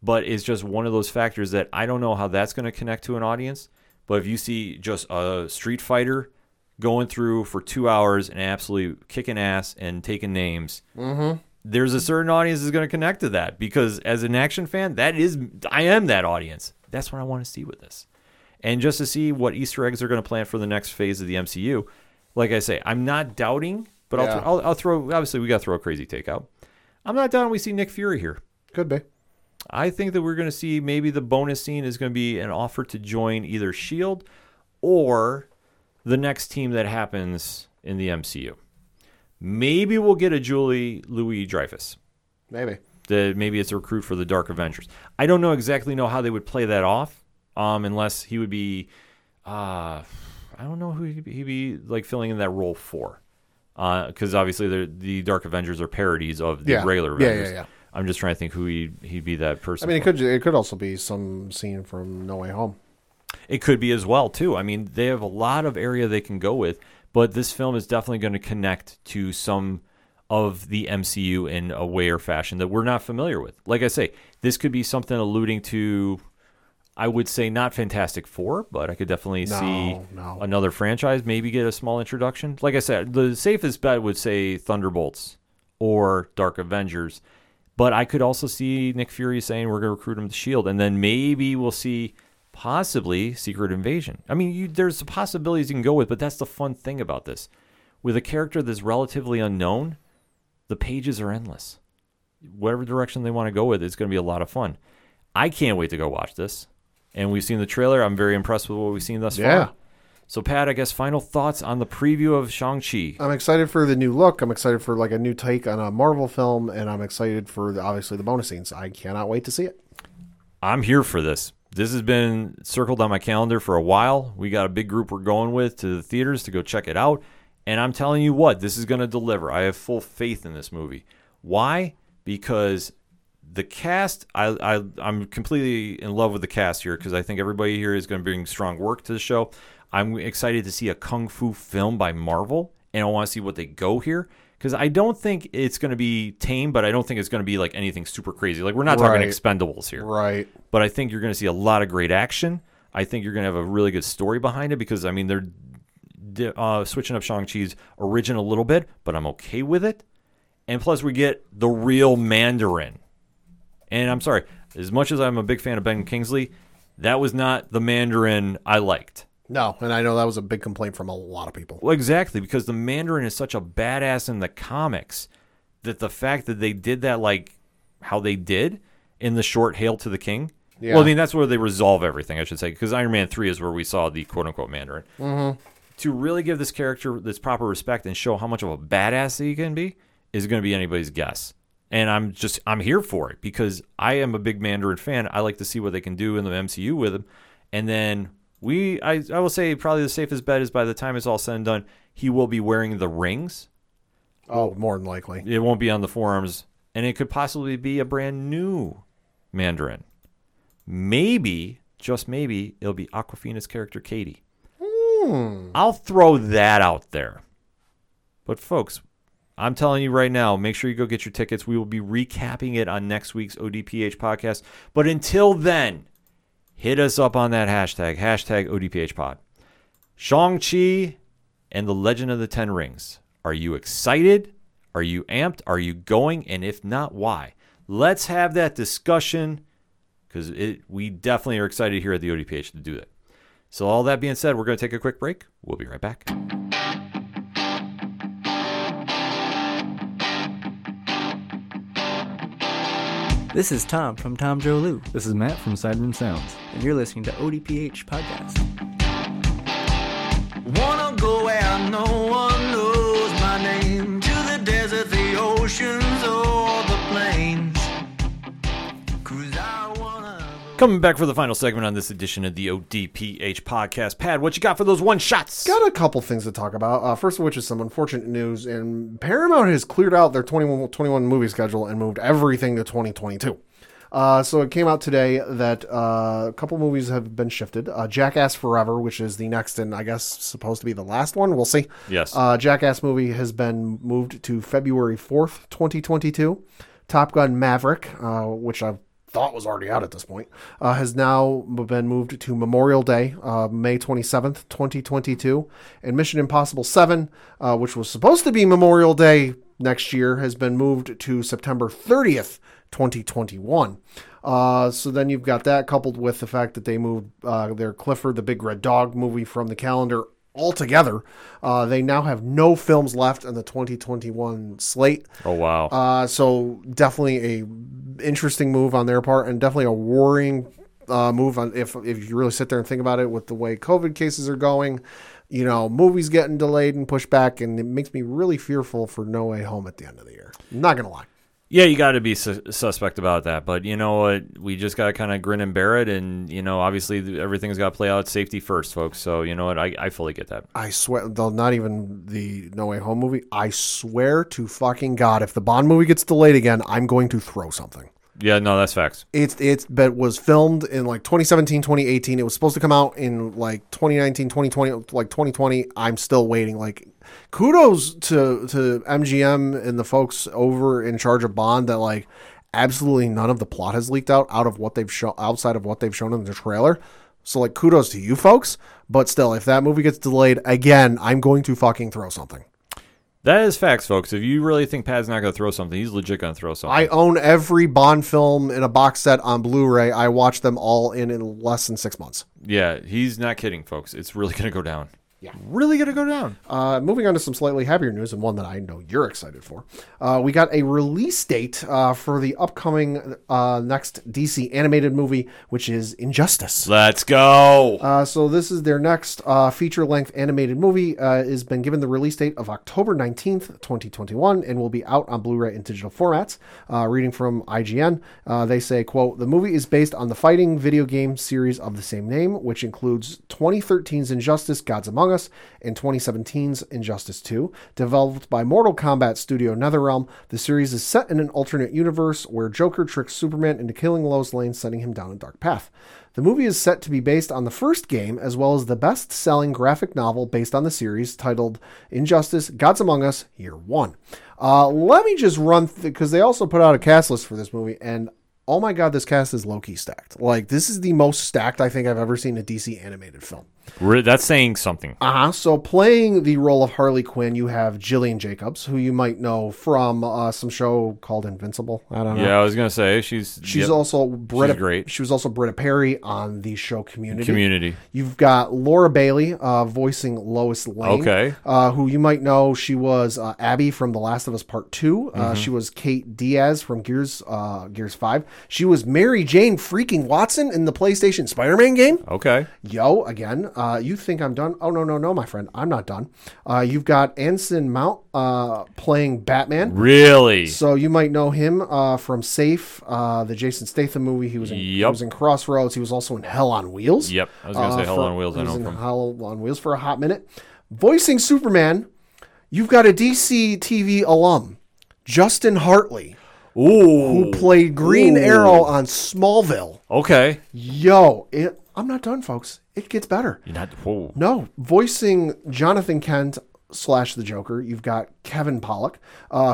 But it's just one of those factors that I don't know how that's going to connect to an audience. But if you see just a Street Fighter going through for 2 hours and absolutely kicking ass and taking names, mm-hmm. there's a certain audience that's going to connect to that. Because as an action fan, I am that audience. That's what I want to see with this. And just to see what Easter eggs are going to plan for the next phase of the MCU. Like I say, I'm not doubting, but yeah. I'll throw. Obviously, we got to throw a crazy take out. I'm not doubting we see Nick Fury here. Could be. I think that we're going to see maybe the bonus scene is going to be an offer to join either S.H.I.E.L.D. or the next team that happens in the MCU. Maybe we'll get a Julie Louis-Dreyfus. Maybe. Maybe it's a recruit for the Dark Avengers. I don't know exactly how they would play that off, unless he would be. I don't know who he'd be like filling in that role for, because obviously the Dark Avengers are parodies of the regular Avengers. Yeah. I'm just trying to think who he'd be that person. I mean, it could also be some scene from No Way Home. It could be as well too. I mean, they have a lot of area they can go with, but this film is definitely going to connect to some of the MCU in a way or fashion that we're not familiar with. Like I say, this could be something alluding to. I would say not Fantastic Four, but I could definitely see another franchise, maybe get a small introduction. Like I said, the safest bet would say Thunderbolts or Dark Avengers, but I could also see Nick Fury saying we're going to recruit him to S.H.I.E.L.D., and then maybe we'll see possibly Secret Invasion. I mean, there's possibilities you can go with, but that's the fun thing about this. With a character that's relatively unknown, the pages are endless. Whatever direction they want to go with, it's going to be a lot of fun. I can't wait to go watch this. And we've seen the trailer. I'm very impressed with what we've seen thus far. So, Pat, I guess final thoughts on the preview of Shang-Chi. I'm excited for the new look. I'm excited for like a new take on a Marvel film. And I'm excited for, obviously, the bonus scenes. I cannot wait to see it. I'm here for this. This has been circled on my calendar for a while. We got a big group we're going with to the theaters to go check it out. And I'm telling you what, this is going to deliver. I have full faith in this movie. Why? Because the cast, I'm completely in love with the cast here because I think everybody here is going to bring strong work to the show. I'm excited to see a kung fu film by Marvel, and I want to see what they go here because I don't think it's going to be tame, but I don't think it's going to be like anything super crazy. Like we're not talking Expendables here. Right. But I think you're going to see a lot of great action. I think you're going to have a really good story behind it because, I mean, they're switching up Shang-Chi's origin a little bit, but I'm okay with it. And plus we get the real Mandarin. And I'm sorry, as much as I'm a big fan of Ben Kingsley, that was not the Mandarin I liked. No, and I know that was a big complaint from a lot of people. Well, exactly, because the Mandarin is such a badass in the comics that the fact that they did that like how they did in the short Hail to the King. Yeah. Well, I mean, that's where they resolve everything, I should say, because Iron Man 3 is where we saw the quote-unquote Mandarin. Mm-hmm. To really give this character this proper respect and show how much of a badass he can be is going to be anybody's guess. And I'm here for it because I am a big Mandarin fan. I like to see what they can do in the MCU with him. And then I will say probably the safest bet is by the time it's all said and done, he will be wearing the rings. Oh, more than likely. It won't be on the forearms. And it could possibly be a brand new Mandarin. Maybe, just maybe, it'll be Awkwafina's character, Katie. I'll throw that out there. But folks, I'm telling you right now, make sure you go get your tickets. We will be recapping it on next week's ODPH podcast. But until then, hit us up on that hashtag ODPHpod. Shang-Chi and the Legend of the Ten Rings. Are you excited? Are you amped? Are you going? And if not, why? Let's have that discussion because we definitely are excited here at the ODPH to do that. So all that being said, we're going to take a quick break. We'll be right back. This is Tom from Tom Joe Lou. This is Matt from Sideroom Sounds. And you're listening to ODPH Podcast. Wanna go where no one knows my name, to the desert, the oceans, or the plains. Cause I wanna go. Coming back for the final segment on this edition of the ODPH podcast. Pad, what you got for those one-shots? Got a couple things to talk about. First of which is some unfortunate news. And Paramount has cleared out their 2021 movie schedule and moved everything to 2022. So it came out today that a couple movies have been shifted. Jackass Forever, which is the next and I guess supposed to be the last one. We'll see. Yes. Jackass movie has been moved to February 4th, 2022. Top Gun Maverick, which I've thought was already out at this point, has now been moved to Memorial Day, May 27th, 2022. And Mission Impossible 7, which was supposed to be Memorial Day next year, has been moved to September 30th, 2021. So then you've got that coupled with the fact that they moved their Clifford the Big Red Dog movie from the calendar altogether. They now have no films left in the 2021 slate. Oh, wow. So definitely a interesting move on their part, and definitely a worrying move on if you really sit there and think about it, with the way COVID cases are going, you know, movies getting delayed and pushed back, and it makes me really fearful for No Way Home at the end of the year. I'm not going to lie. Yeah, you got to be suspect about that. But you know what? We just got to kind of grin and bear it. And, you know, obviously everything's got to play out safety first, folks. So, you know what? I fully get that. I swear, though, not even the No Way Home movie. I swear to fucking God, if the Bond movie gets delayed again, I'm going to throw something. Yeah, no, that's facts. It was filmed in like 2017, 2018. It was supposed to come out in like 2019, 2020, like 2020. I'm still waiting. Like, kudos to MGM and the folks over in charge of Bond that like absolutely none of the plot has leaked out of what they've shown, outside of what they've shown in the trailer. So like, kudos to you folks. But still, if that movie gets delayed again, I'm going to fucking throw something. That is facts, folks. If you really think Pad's not going to throw something, he's legit going to throw something. I own every Bond film in a box set on Blu-ray. I watched them all in less than 6 months. Yeah, he's not kidding, folks. It's really going to go down. Yeah. Really going to go down. Moving on to some slightly happier news, and one that I know you're excited for. We got a release date for the upcoming next DC animated movie, which is Injustice. Let's go. So this is their next feature-length animated movie. Has been given the release date of October 19th, 2021, and will be out on Blu-ray and digital formats. Reading from IGN, they say, quote, "The movie is based on the fighting video game series of the same name, which includes 2013's Injustice: Gods Among Us, in 2017's Injustice 2. Developed by Mortal Kombat studio NetherRealm, the series is set in an alternate universe where Joker tricks Superman into killing Lois Lane, sending him down a dark path. The movie is set to be based on the first game, as well as the best-selling graphic novel based on the series, titled Injustice: Gods Among Us, Year One." Let me just run, because they also put out a cast list for this movie, and oh my God, this cast is low-key stacked. Like, this is the most stacked I think I've ever seen a DC animated film. That's saying something. So playing the role of Harley Quinn, you have Jillian Jacobs, who you might know from some show called Invincible. I don't know. Yeah, I was going to say, she's also Britta. She's great. She was also Britta Perry on the show Community. You've got Laura Bailey voicing Lois Lane. Okay. Who you might know, she was Abby from The Last of Us Part 2. Mm-hmm. She was Kate Diaz from Gears 5. She was Mary Jane freaking Watson in the PlayStation Spider-Man game. Okay. Yo, again, you think I'm done? Oh, no, my friend. I'm not done. You've got Anson Mount playing Batman. Really? So you might know him from Safe, the Jason Statham movie. He was in Crossroads. He was also in Hell on Wheels. Yep. I was going to say Hell on Wheels. I know him from Hell on Wheels for a hot minute. Voicing Superman, you've got a DC TV alum, Justin Hartley. Ooh. Who played Green Arrow on Smallville. Okay. Yo, I'm not done, folks. It gets better. You're not. Whoa. No. Voicing Jonathan Kent / the Joker, you've got Kevin Pollak,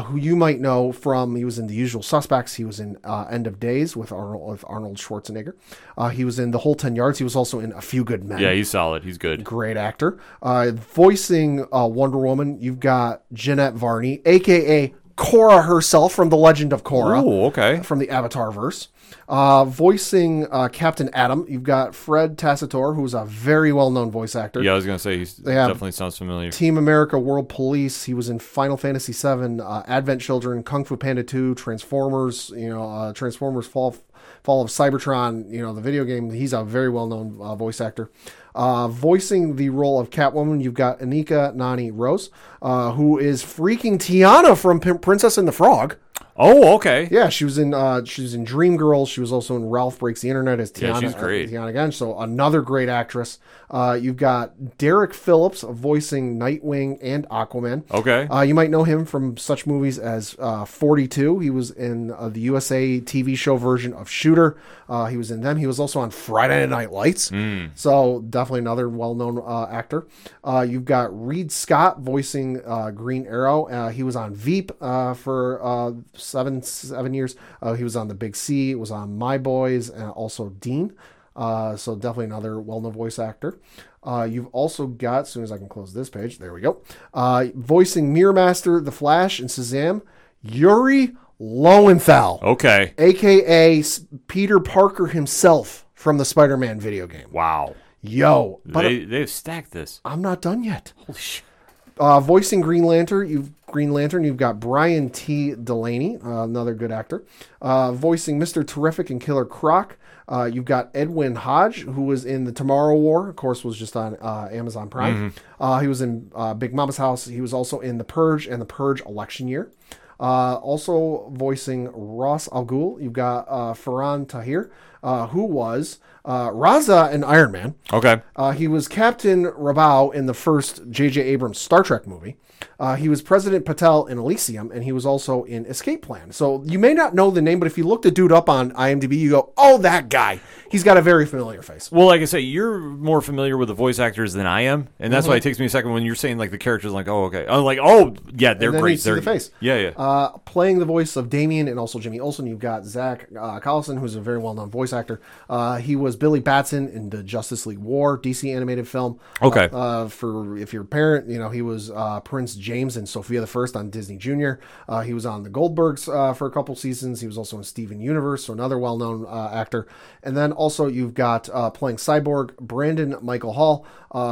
who you might know from, he was in The Usual Suspects. He was in End of Days with Arnold Schwarzenegger. He was in The Whole 10 Yards. He was also in A Few Good Men. Yeah, he's solid. He's good. Great actor. Voicing Wonder Woman, you've got Jeanette Varney, a.k.a. Korra herself from The Legend of Korra. Oh, okay. From the Avatar verse. Voicing Captain Atom, you've got Fred Tacitor, who's a very well-known voice actor. Yeah, I was going to say, he definitely sounds familiar. Team America, World Police. He was in Final Fantasy VII, Advent Children, Kung Fu Panda 2, Transformers, Transformers Fall of Cybertron, the video game. He's a very well-known voice actor. Voicing the role of Catwoman, you've got Anika Noni Rose, who is freaking Tiana from Princess and the Frog. Oh, okay. Yeah, she was in Dreamgirls. She was also in Ralph Breaks the Internet as Tiana. Yeah, she's great. Tiana Genge, so another great actress. You've got Derek Phillips voicing Nightwing and Aquaman. Okay. You might know him from such movies as 42. He was in the USA TV show version of Shooter. He was in them. He was also on Friday Night Lights. Mm. So definitely another well-known actor. You've got Reed Scott voicing Green Arrow. He was on Veep for... Seven years. He was on The Big C, was on My Boys, and also Dean. So definitely another well-known voice actor. You've also got, as soon as I can close this page, there we go. Voicing Mirror Master, The Flash, and Shazam, Yuri Lowenthal. Okay. AKA Peter Parker himself from the Spider-Man video game. Wow. Yo. But they've stacked this. I'm not done yet. Holy shit. Voicing Green Lantern, you've got Brian T. Delaney, another good actor. Voicing Mr. Terrific and Killer Croc, you've got Edwin Hodge, who was in The Tomorrow War, of course, was just on Amazon Prime. Mm-hmm. He was in Big Mama's House. He was also in The Purge and The Purge Election Year. Also voicing Ra's al Ghul, you've got Farhan Tahir, who was Raza in Iron Man. Okay. He was Captain Rabaul in the first J.J. Abrams Star Trek movie. He was President Patel in Elysium, and he was also in Escape Plan. So you may not know the name, but if you look the dude up on IMDb, you go, oh, that guy. He's got a very familiar face. Well, like I say, you're more familiar with the voice actors than I am, and that's why it takes me a second when you're saying like the characters, like, oh, okay. I'm like, oh, yeah, they're great. See the face. Yeah, yeah. Playing the voice of Damien and also Jimmy Olsen, you've got Zach Collison, who's a very well-known voice actor. He was Billy Batson in the Justice League War DC animated film. Okay. For if you're a parent, you know, he was Prince James and Sophia the First on Disney Junior. He was on The Goldbergs for a couple seasons. He was also in Steven Universe, so another well-known actor. And then also you've got playing Cyborg, Brandon Michael Hall,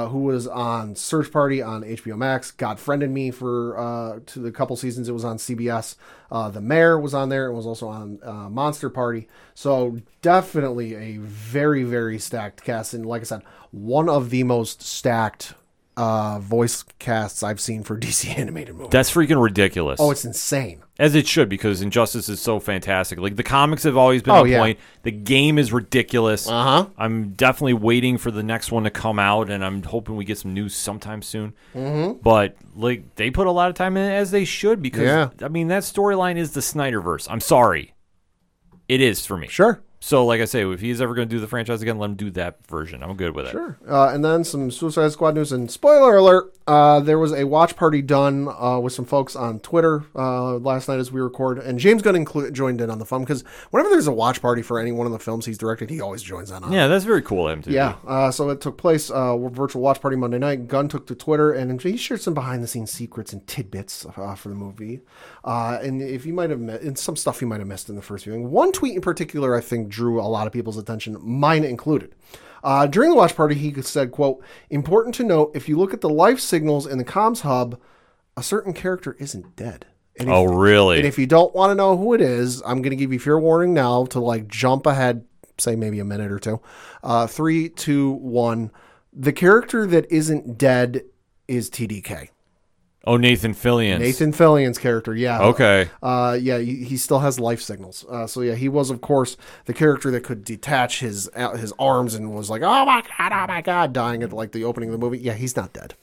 who was on Search Party on HBO Max. God Friended Me for to the couple seasons. It was on CBS. The Mayor was on there. It was also on Monster Party. So definitely a very, very stacked cast. And like I said, one of the most stacked voice casts I've seen for DC animated movies. That's freaking ridiculous. Oh, it's insane. As it should, because Injustice is so fantastic. Like, the comics have always been point. The game is ridiculous. Uh-huh. I'm definitely waiting for the next one to come out, and I'm hoping we get some news sometime soon. Mm-hmm. But, like, they put a lot of time in it, as they should, because, I mean, that storyline is the Snyderverse. I'm sorry. It is for me. Sure. So, like I say, if he's ever going to do the franchise again, let him do that version. I'm good with it. Sure. And then some Suicide Squad news. And spoiler alert, there was a watch party done with some folks on Twitter last night as we record. And James Gunn joined in on the fun, because whenever there's a watch party for any one of the films he's directed, he always joins in on it. Yeah, that's very cool of him to do. Yeah. So it took place, virtual watch party Monday night. Gunn took to Twitter, and he shared some behind-the-scenes secrets and tidbits for the movie. And if you might have some stuff you might have missed in the first viewing. One tweet in particular, I think, drew a lot of people's attention, mine included. During the watch party, he said, quote, important to note, if you look at the life signals in the comms hub, a certain character isn't dead. And really? And if you don't want to know who it is, I'm going to give you fair warning now to like jump ahead, say maybe a minute or two. 3, 2, 1. The character that isn't dead is TDK. Oh, Nathan Fillion's. Nathan Fillion's character, yeah. Okay. Yeah, he still has life signals. So, yeah, he was, of course, the character that could detach his arms and was like, oh, my God, dying at, like, the opening of the movie. Yeah, he's not dead.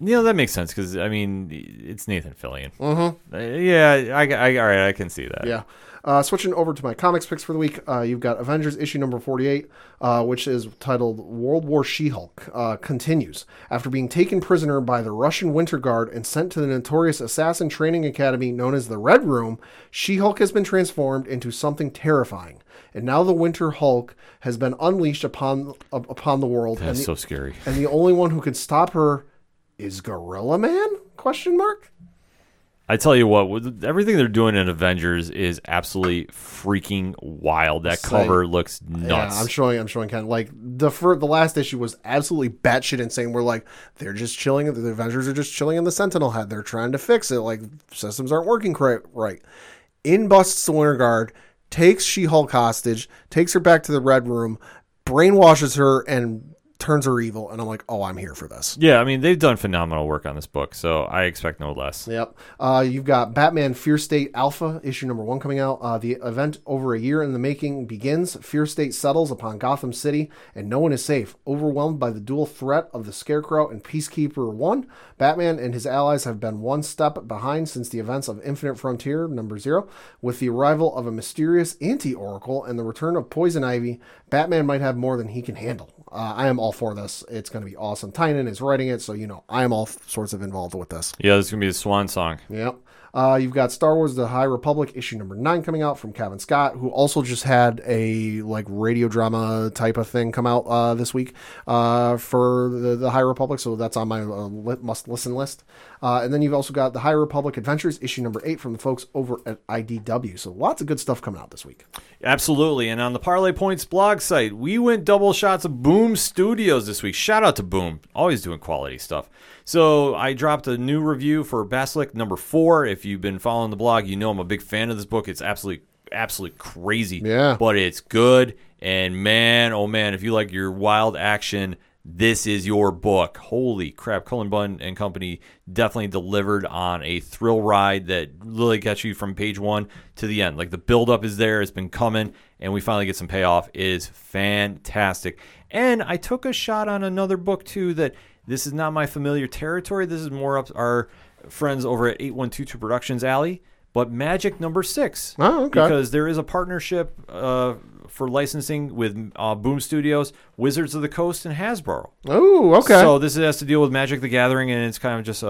You know, that makes sense because, I mean, it's Nathan Fillion. Mm-hmm. Yeah, all right, I can see that. Yeah. Switching over to my comics picks for the week, you've got Avengers issue number 48, which is titled World War She-Hulk, continues. After being taken prisoner by the Russian Winter Guard and sent to the notorious assassin training academy known as the Red Room, She-Hulk has been transformed into something terrifying. And now the Winter Hulk has been unleashed upon the world. That's so scary. And the only one who can stop her is Gorilla Man? Question mark. I tell you what, everything they're doing in Avengers is absolutely freaking wild. That cover looks nuts. Yeah, I'm showing Ken. Like the last issue was absolutely batshit insane. We're like, they're just chilling. The Avengers are just chilling in the Sentinel head. They're trying to fix it. Like systems aren't working right. In busts the Winter Guard, takes She-Hulk hostage, takes her back to the Red Room, brainwashes her, and turns her evil, and I'm like, oh, I'm here for this. Yeah, I mean, they've done phenomenal work on this book, so I expect no less. Yep. You've got Batman Fear State Alpha, issue number 1 coming out. The event over a year in the making begins. Fear State settles upon Gotham City, and no one is safe. Overwhelmed by the dual threat of the Scarecrow and Peacekeeper One, Batman and his allies have been one step behind since the events of Infinite Frontier number 0. With the arrival of a mysterious anti-Oracle and the return of Poison Ivy, Batman might have more than he can handle. I am all for this. It's going to be awesome. Tynan is writing it, so you know I am all sorts of involved with this. Yeah, this is going to be the swan song. Yep. You've got Star Wars The High Republic issue number 9 coming out from Kevin Scott, who also just had a like radio drama type of thing come out this week for the High Republic, so that's on my must listen list. And then you've also got The High Republic Adventures issue number 8 from the folks over at IDW. So lots of good stuff coming out this week. Absolutely. And on the Parlay Points blog site, we went double shots of Boom Studios this week. Shout out to Boom, always doing quality stuff. So I dropped a new review for Basilisk number 4. If you've been following the blog, you know I'm a big fan of this book. It's absolutely crazy. Yeah. But it's good. And man, oh man, if you like your wild action, this is your book. Holy crap. Cullen Bunn and company definitely delivered on a thrill ride that really got you from page 1 to the end. Like the buildup is there. It's been coming. And we finally get some payoff. It is fantastic. And I took a shot on another book too that this is not my familiar territory. This is more up our friends over at 8122 Productions Alley, but Magic number 6. Oh, okay. Because there is a partnership for licensing with Boom Studios, Wizards of the Coast, and Hasbro. Oh, okay. So this has to deal with Magic the Gathering, and it's kind of just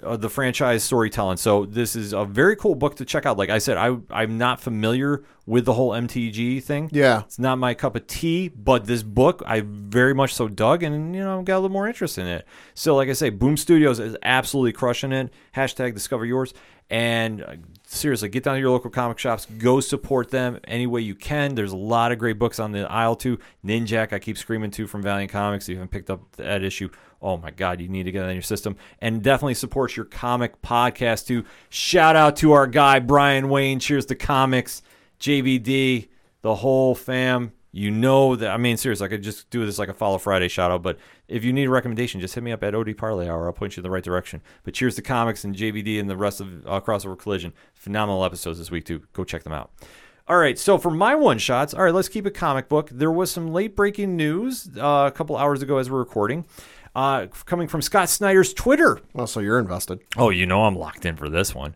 the franchise storytelling. So this is a very cool book to check out. Like I said, I'm not familiar with the whole MTG thing. Yeah. It's not my cup of tea, but this book I very much so dug, and you know, got a little more interest in it. So like I say, Boom Studios is absolutely crushing it. Hashtag discover yours. And seriously, get down to your local comic shops. Go support them any way you can. There's a lot of great books on the aisle, too. Ninjak, I keep screaming to from Valiant Comics. You haven't picked up that issue. Oh, my God, you need to get it in your system. And definitely support your comic podcast, too. Shout out to our guy, Brian Wayne. Cheers to comics. JBD, the whole fam. You know that, I mean, seriously, I could just do this like a Follow Friday shout out, but if you need a recommendation, just hit me up at OD Parlay Hour. I'll point you in the right direction. But cheers to comics and JBD and the rest of Crossover Collision. Phenomenal episodes this week, too. Go check them out. All right, so for my one-shots, all right, let's keep it comic book. There was some late-breaking news a couple hours ago as we're recording, coming from Scott Snyder's Twitter. Well, so you're invested. Oh, you know I'm locked in for this one.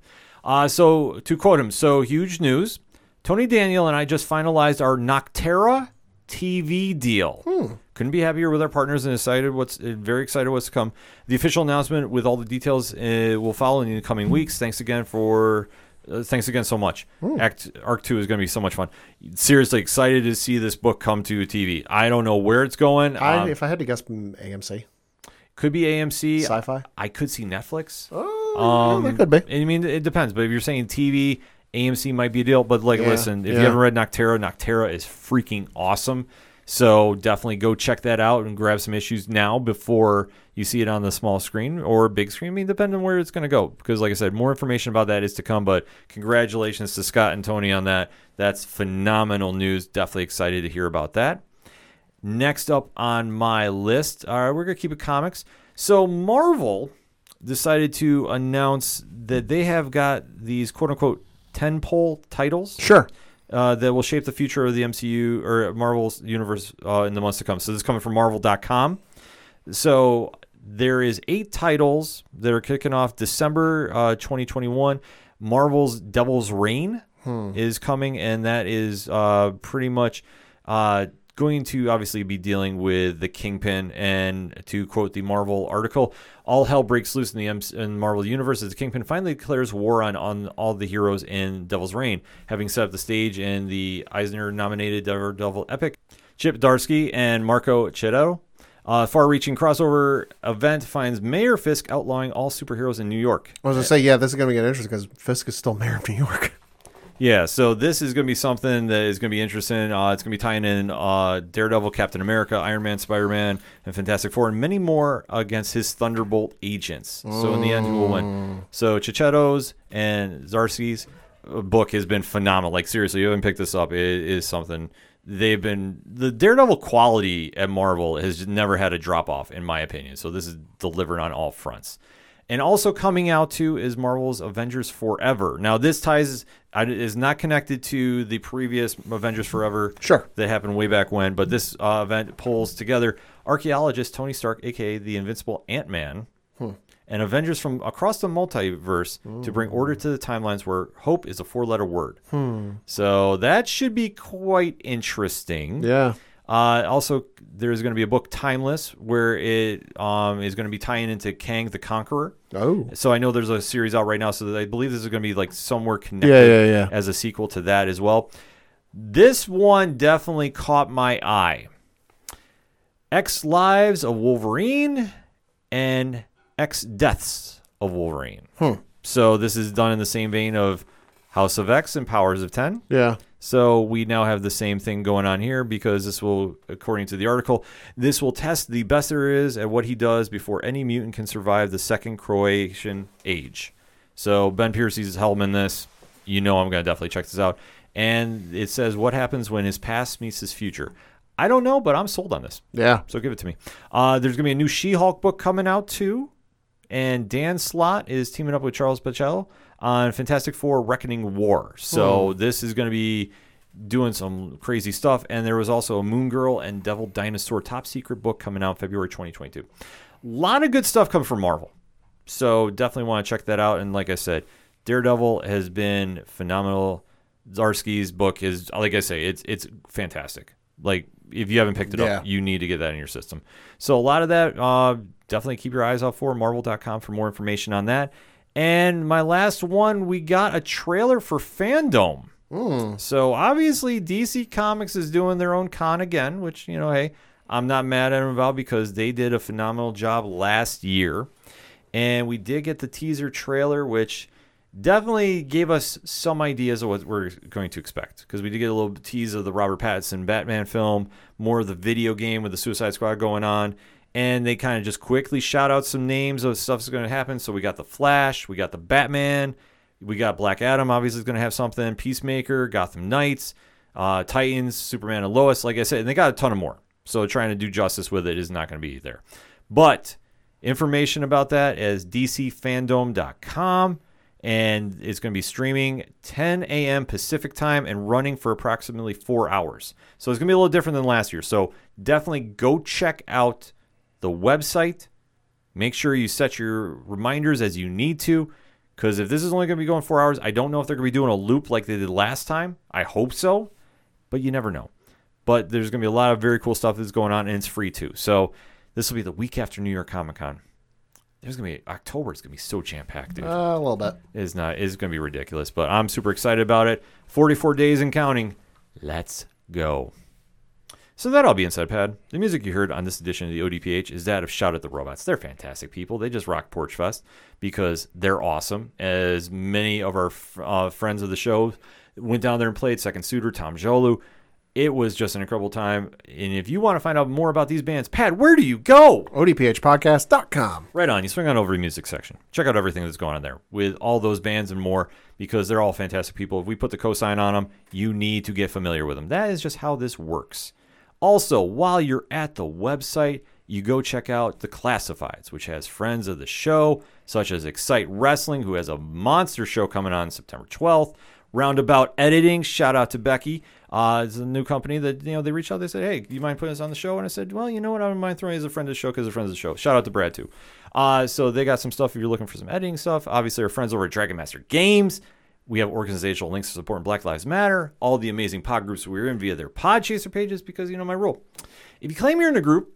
So to quote him, so huge news. Tony Daniel and I just finalized our Noctera TV deal. Couldn't be happier with our partners and very excited what's to come. The official announcement with all the details will follow in the coming weeks. Thanks again so much. Arc 2 is going to be so much fun. Seriously, excited to see this book come to TV. I don't know where it's going. If I had to guess, AMC. Could be AMC. Sci-fi. I could see Netflix. Oh, yeah, that could be. I mean, it depends. But if you're saying TV... AMC might be a deal, but listen, if you haven't read Noctera, Noctera is freaking awesome. So definitely go check that out and grab some issues now before you see it on the small screen or big screen. I mean, depending on where it's going to go, because like I said, more information about that is to come, but congratulations to Scott and Tony on that. That's phenomenal news. Definitely excited to hear about that. Next up on my list, all right, we're going to keep it comics. So Marvel decided to announce that they have got these quote-unquote 10-poll titles that will shape the future of the MCU or Marvel's universe in the months to come. So this is coming from Marvel.com. So there is 8 titles that are kicking off December 2021. Marvel's Devil's Reign is coming, and that is pretty much going to obviously be dealing with the Kingpin. And to quote the Marvel article, all hell breaks loose in the Marvel universe as the Kingpin finally declares war on all the heroes in Devil's Reign, having set up the stage in the Eisner-nominated Daredevil epic. Chip Darsky and Marco Chiodo. Far-reaching crossover event finds Mayor Fisk outlawing all superheroes in New York. I was going to say, yeah, this is going to get interesting because Fisk is still mayor of New York. Yeah, so this is going to be something that is going to be interesting. It's going to be tying in Daredevil, Captain America, Iron Man, Spider-Man, and Fantastic Four, and many more against his Thunderbolt agents. So in the end, who will win? So Chichedo's and Zarski's book has been phenomenal. Like, seriously, you haven't picked this up. It is something they've been, the Daredevil quality at Marvel has never had a drop off, in my opinion. So this is delivered on all fronts. And also coming out too is Marvel's Avengers Forever. Now this is not connected to the previous Avengers Forever that happened way back when, but this event pulls together archaeologist Tony Stark, aka the Invincible Ant-Man, and Avengers from across the multiverse to bring order to the timelines where hope is a four-letter word. So that should be quite interesting. Yeah. Also, there's going to be a book, Timeless, where it is going to be tying into Kang the Conqueror. Oh. So I know there's a series out right now, so I believe this is going to be like somewhere connected as a sequel to that as well. This one definitely caught my eye. X Lives of Wolverine and X Deaths of Wolverine. So this is done in the same vein of House of X and Powers of 10. Yeah. So we now have the same thing going on here because this will, according to the article, this will test the best there is at what he does before any mutant can survive the second Croatian age. So Ben Piercy's helming this. You know I'm going to definitely check this out. And it says what happens when his past meets his future. I don't know, but I'm sold on this. Yeah. So give it to me. There's going to be a new She-Hulk book coming out too. And Dan Slott is teaming up with Charles Bachell on Fantastic Four Reckoning War. So this is going to be doing some crazy stuff. And there was also a Moon Girl and Devil Dinosaur top secret book coming out February 2022. A lot of good stuff coming from Marvel. So definitely want to check that out. And like I said, Daredevil has been phenomenal. Zarski's book is, like I say, it's fantastic. Like, if you haven't picked it up, you need to get that in your system. So a lot of that, definitely keep your eyes out for Marvel.com for more information on that. And my last one, we got a trailer for Fandom. So obviously DC Comics is doing their own con again, which, you know, hey, I'm not mad at them about because they did a phenomenal job last year. And we did get the teaser trailer, which definitely gave us some ideas of what we're going to expect because we did get a little tease of the Robert Pattinson Batman film, more of the video game with the Suicide Squad going on, and they kind of just quickly shout out some names of stuff that's going to happen. So we got the Flash, we got the Batman, we got Black Adam, obviously is going to have something, Peacemaker, Gotham Knights, Titans, Superman and Lois, like I said, and they got a ton of more. So trying to do justice with it is not going to be there. But information about that is DCFandom.com. And it's going to be streaming 10 a.m. Pacific time and running for approximately 4 hours. So it's going to be a little different than last year. So definitely go check out the website. Make sure you set your reminders as you need to. Because if this is only going to be going 4 hours, I don't know if they're going to be doing a loop like they did last time. I hope so. But you never know. But there's going to be a lot of very cool stuff that's going on. And it's free too. So this will be the week after New York Comic Con. There's going to be October. It's going to be so jam-packed, dude. A little bit. It's going to be ridiculous, but I'm super excited about it. 44 days and counting. Let's go. So that'll be Inside Pad. The music you heard on this edition of the ODPH is that of Shout at the Robots. They're fantastic people. They just rock Porch Fest because they're awesome. As many of our friends of the show went down there and played, Second Suitor, Tom Jolu. It was just an incredible time. And if you want to find out more about these bands, Pat, where do you go? ODPHpodcast.com. Right on. You swing on over to the music section. Check out everything that's going on there with all those bands and more because they're all fantastic people. If we put the cosign on them, you need to get familiar with them. That is just how this works. Also, while you're at the website, you go check out The Classifieds, which has friends of the show, such as Excite Wrestling, who has a monster show coming on September 12th. Roundabout Editing, shout out to Becky. It's a new company that, you know, they reached out. They said, hey, you mind putting this on the show? And I said, well, you know what? I don't mind throwing it as a friend of the show because they're friends of the show. Shout out to Brad, too. So they got some stuff if you're looking for some editing stuff. Obviously, our friends over at Dragon Master Games. We have organizational links to support Black Lives Matter. All the amazing pod groups we're in via their Podchaser pages because, you know, my rule. If you claim you're in a group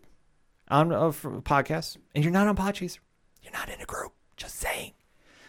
on a podcast and you're not on Podchaser, you're not in a group. Just saying.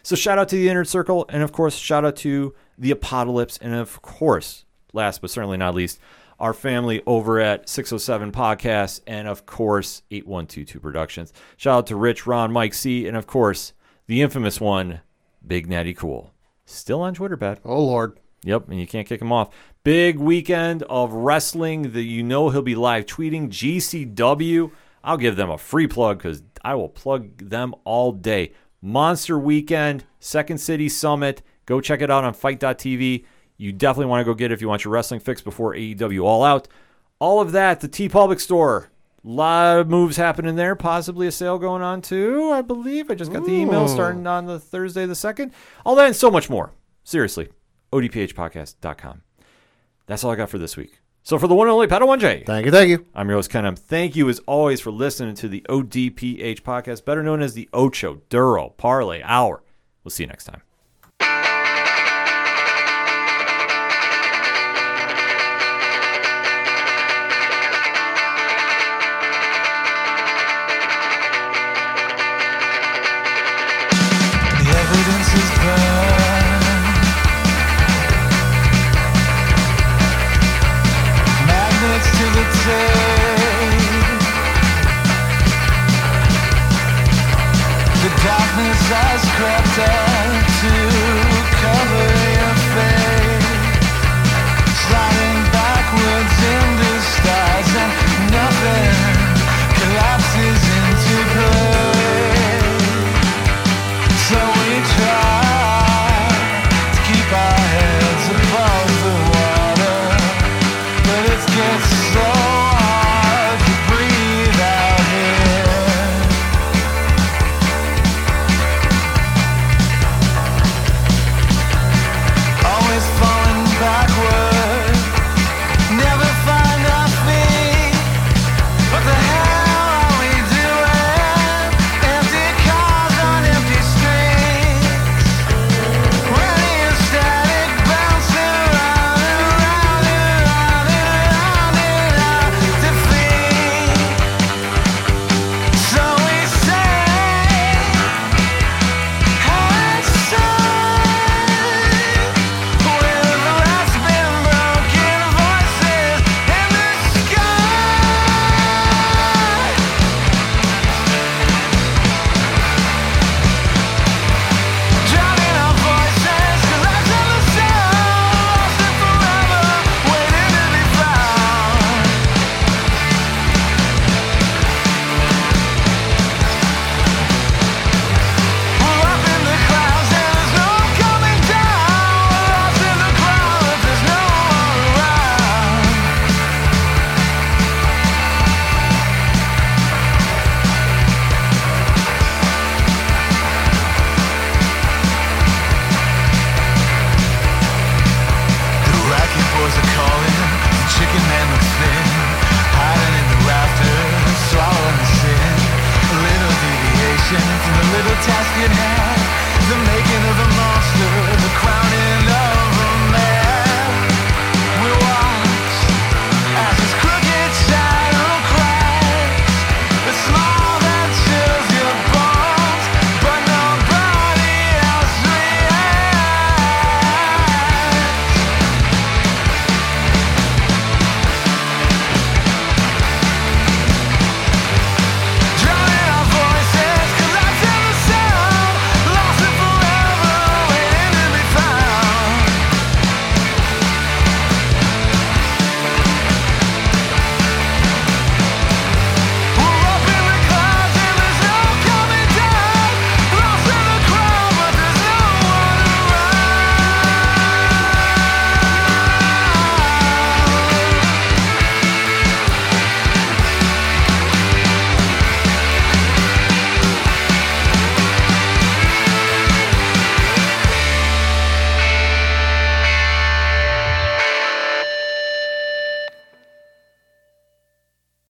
So shout out to the Inner Circle and, of course, shout out to the Apocalypse and, of course, last but certainly not least, our family over at 607 Podcasts and, of course, 8122 Productions. Shout out to Rich, Ron, Mike C, and, of course, the infamous one, Big Natty Cool. Still on Twitter, Pat. Oh, Lord. Yep, and you can't kick him off. Big weekend of wrestling that you know he'll be live tweeting. GCW. I'll give them a free plug because I will plug them all day. Monster Weekend, Second City Summit. Go check it out on Fight.tv. you definitely want to go get it if you want your wrestling fix before AEW All Out. All of that, the TeePublic store. A lot of moves happening there. Possibly a sale going on too, I believe. I just got the email starting on the Thursday the 2nd. All that and so much more. Seriously. ODPHpodcast.com. That's all I got for this week. So for the one and only Padawan J. Thank you, thank you. I'm your host, Ken. Thank you, as always, for listening to the ODPH podcast, better known as the Ocho Duro Parlay Hour. We'll see you next time. Has crept up to cover your face, sliding backwards into stars, and nothing collapses into place. So we try to keep our heads above the water, but it gets so hard to breathe out here. Task at hand.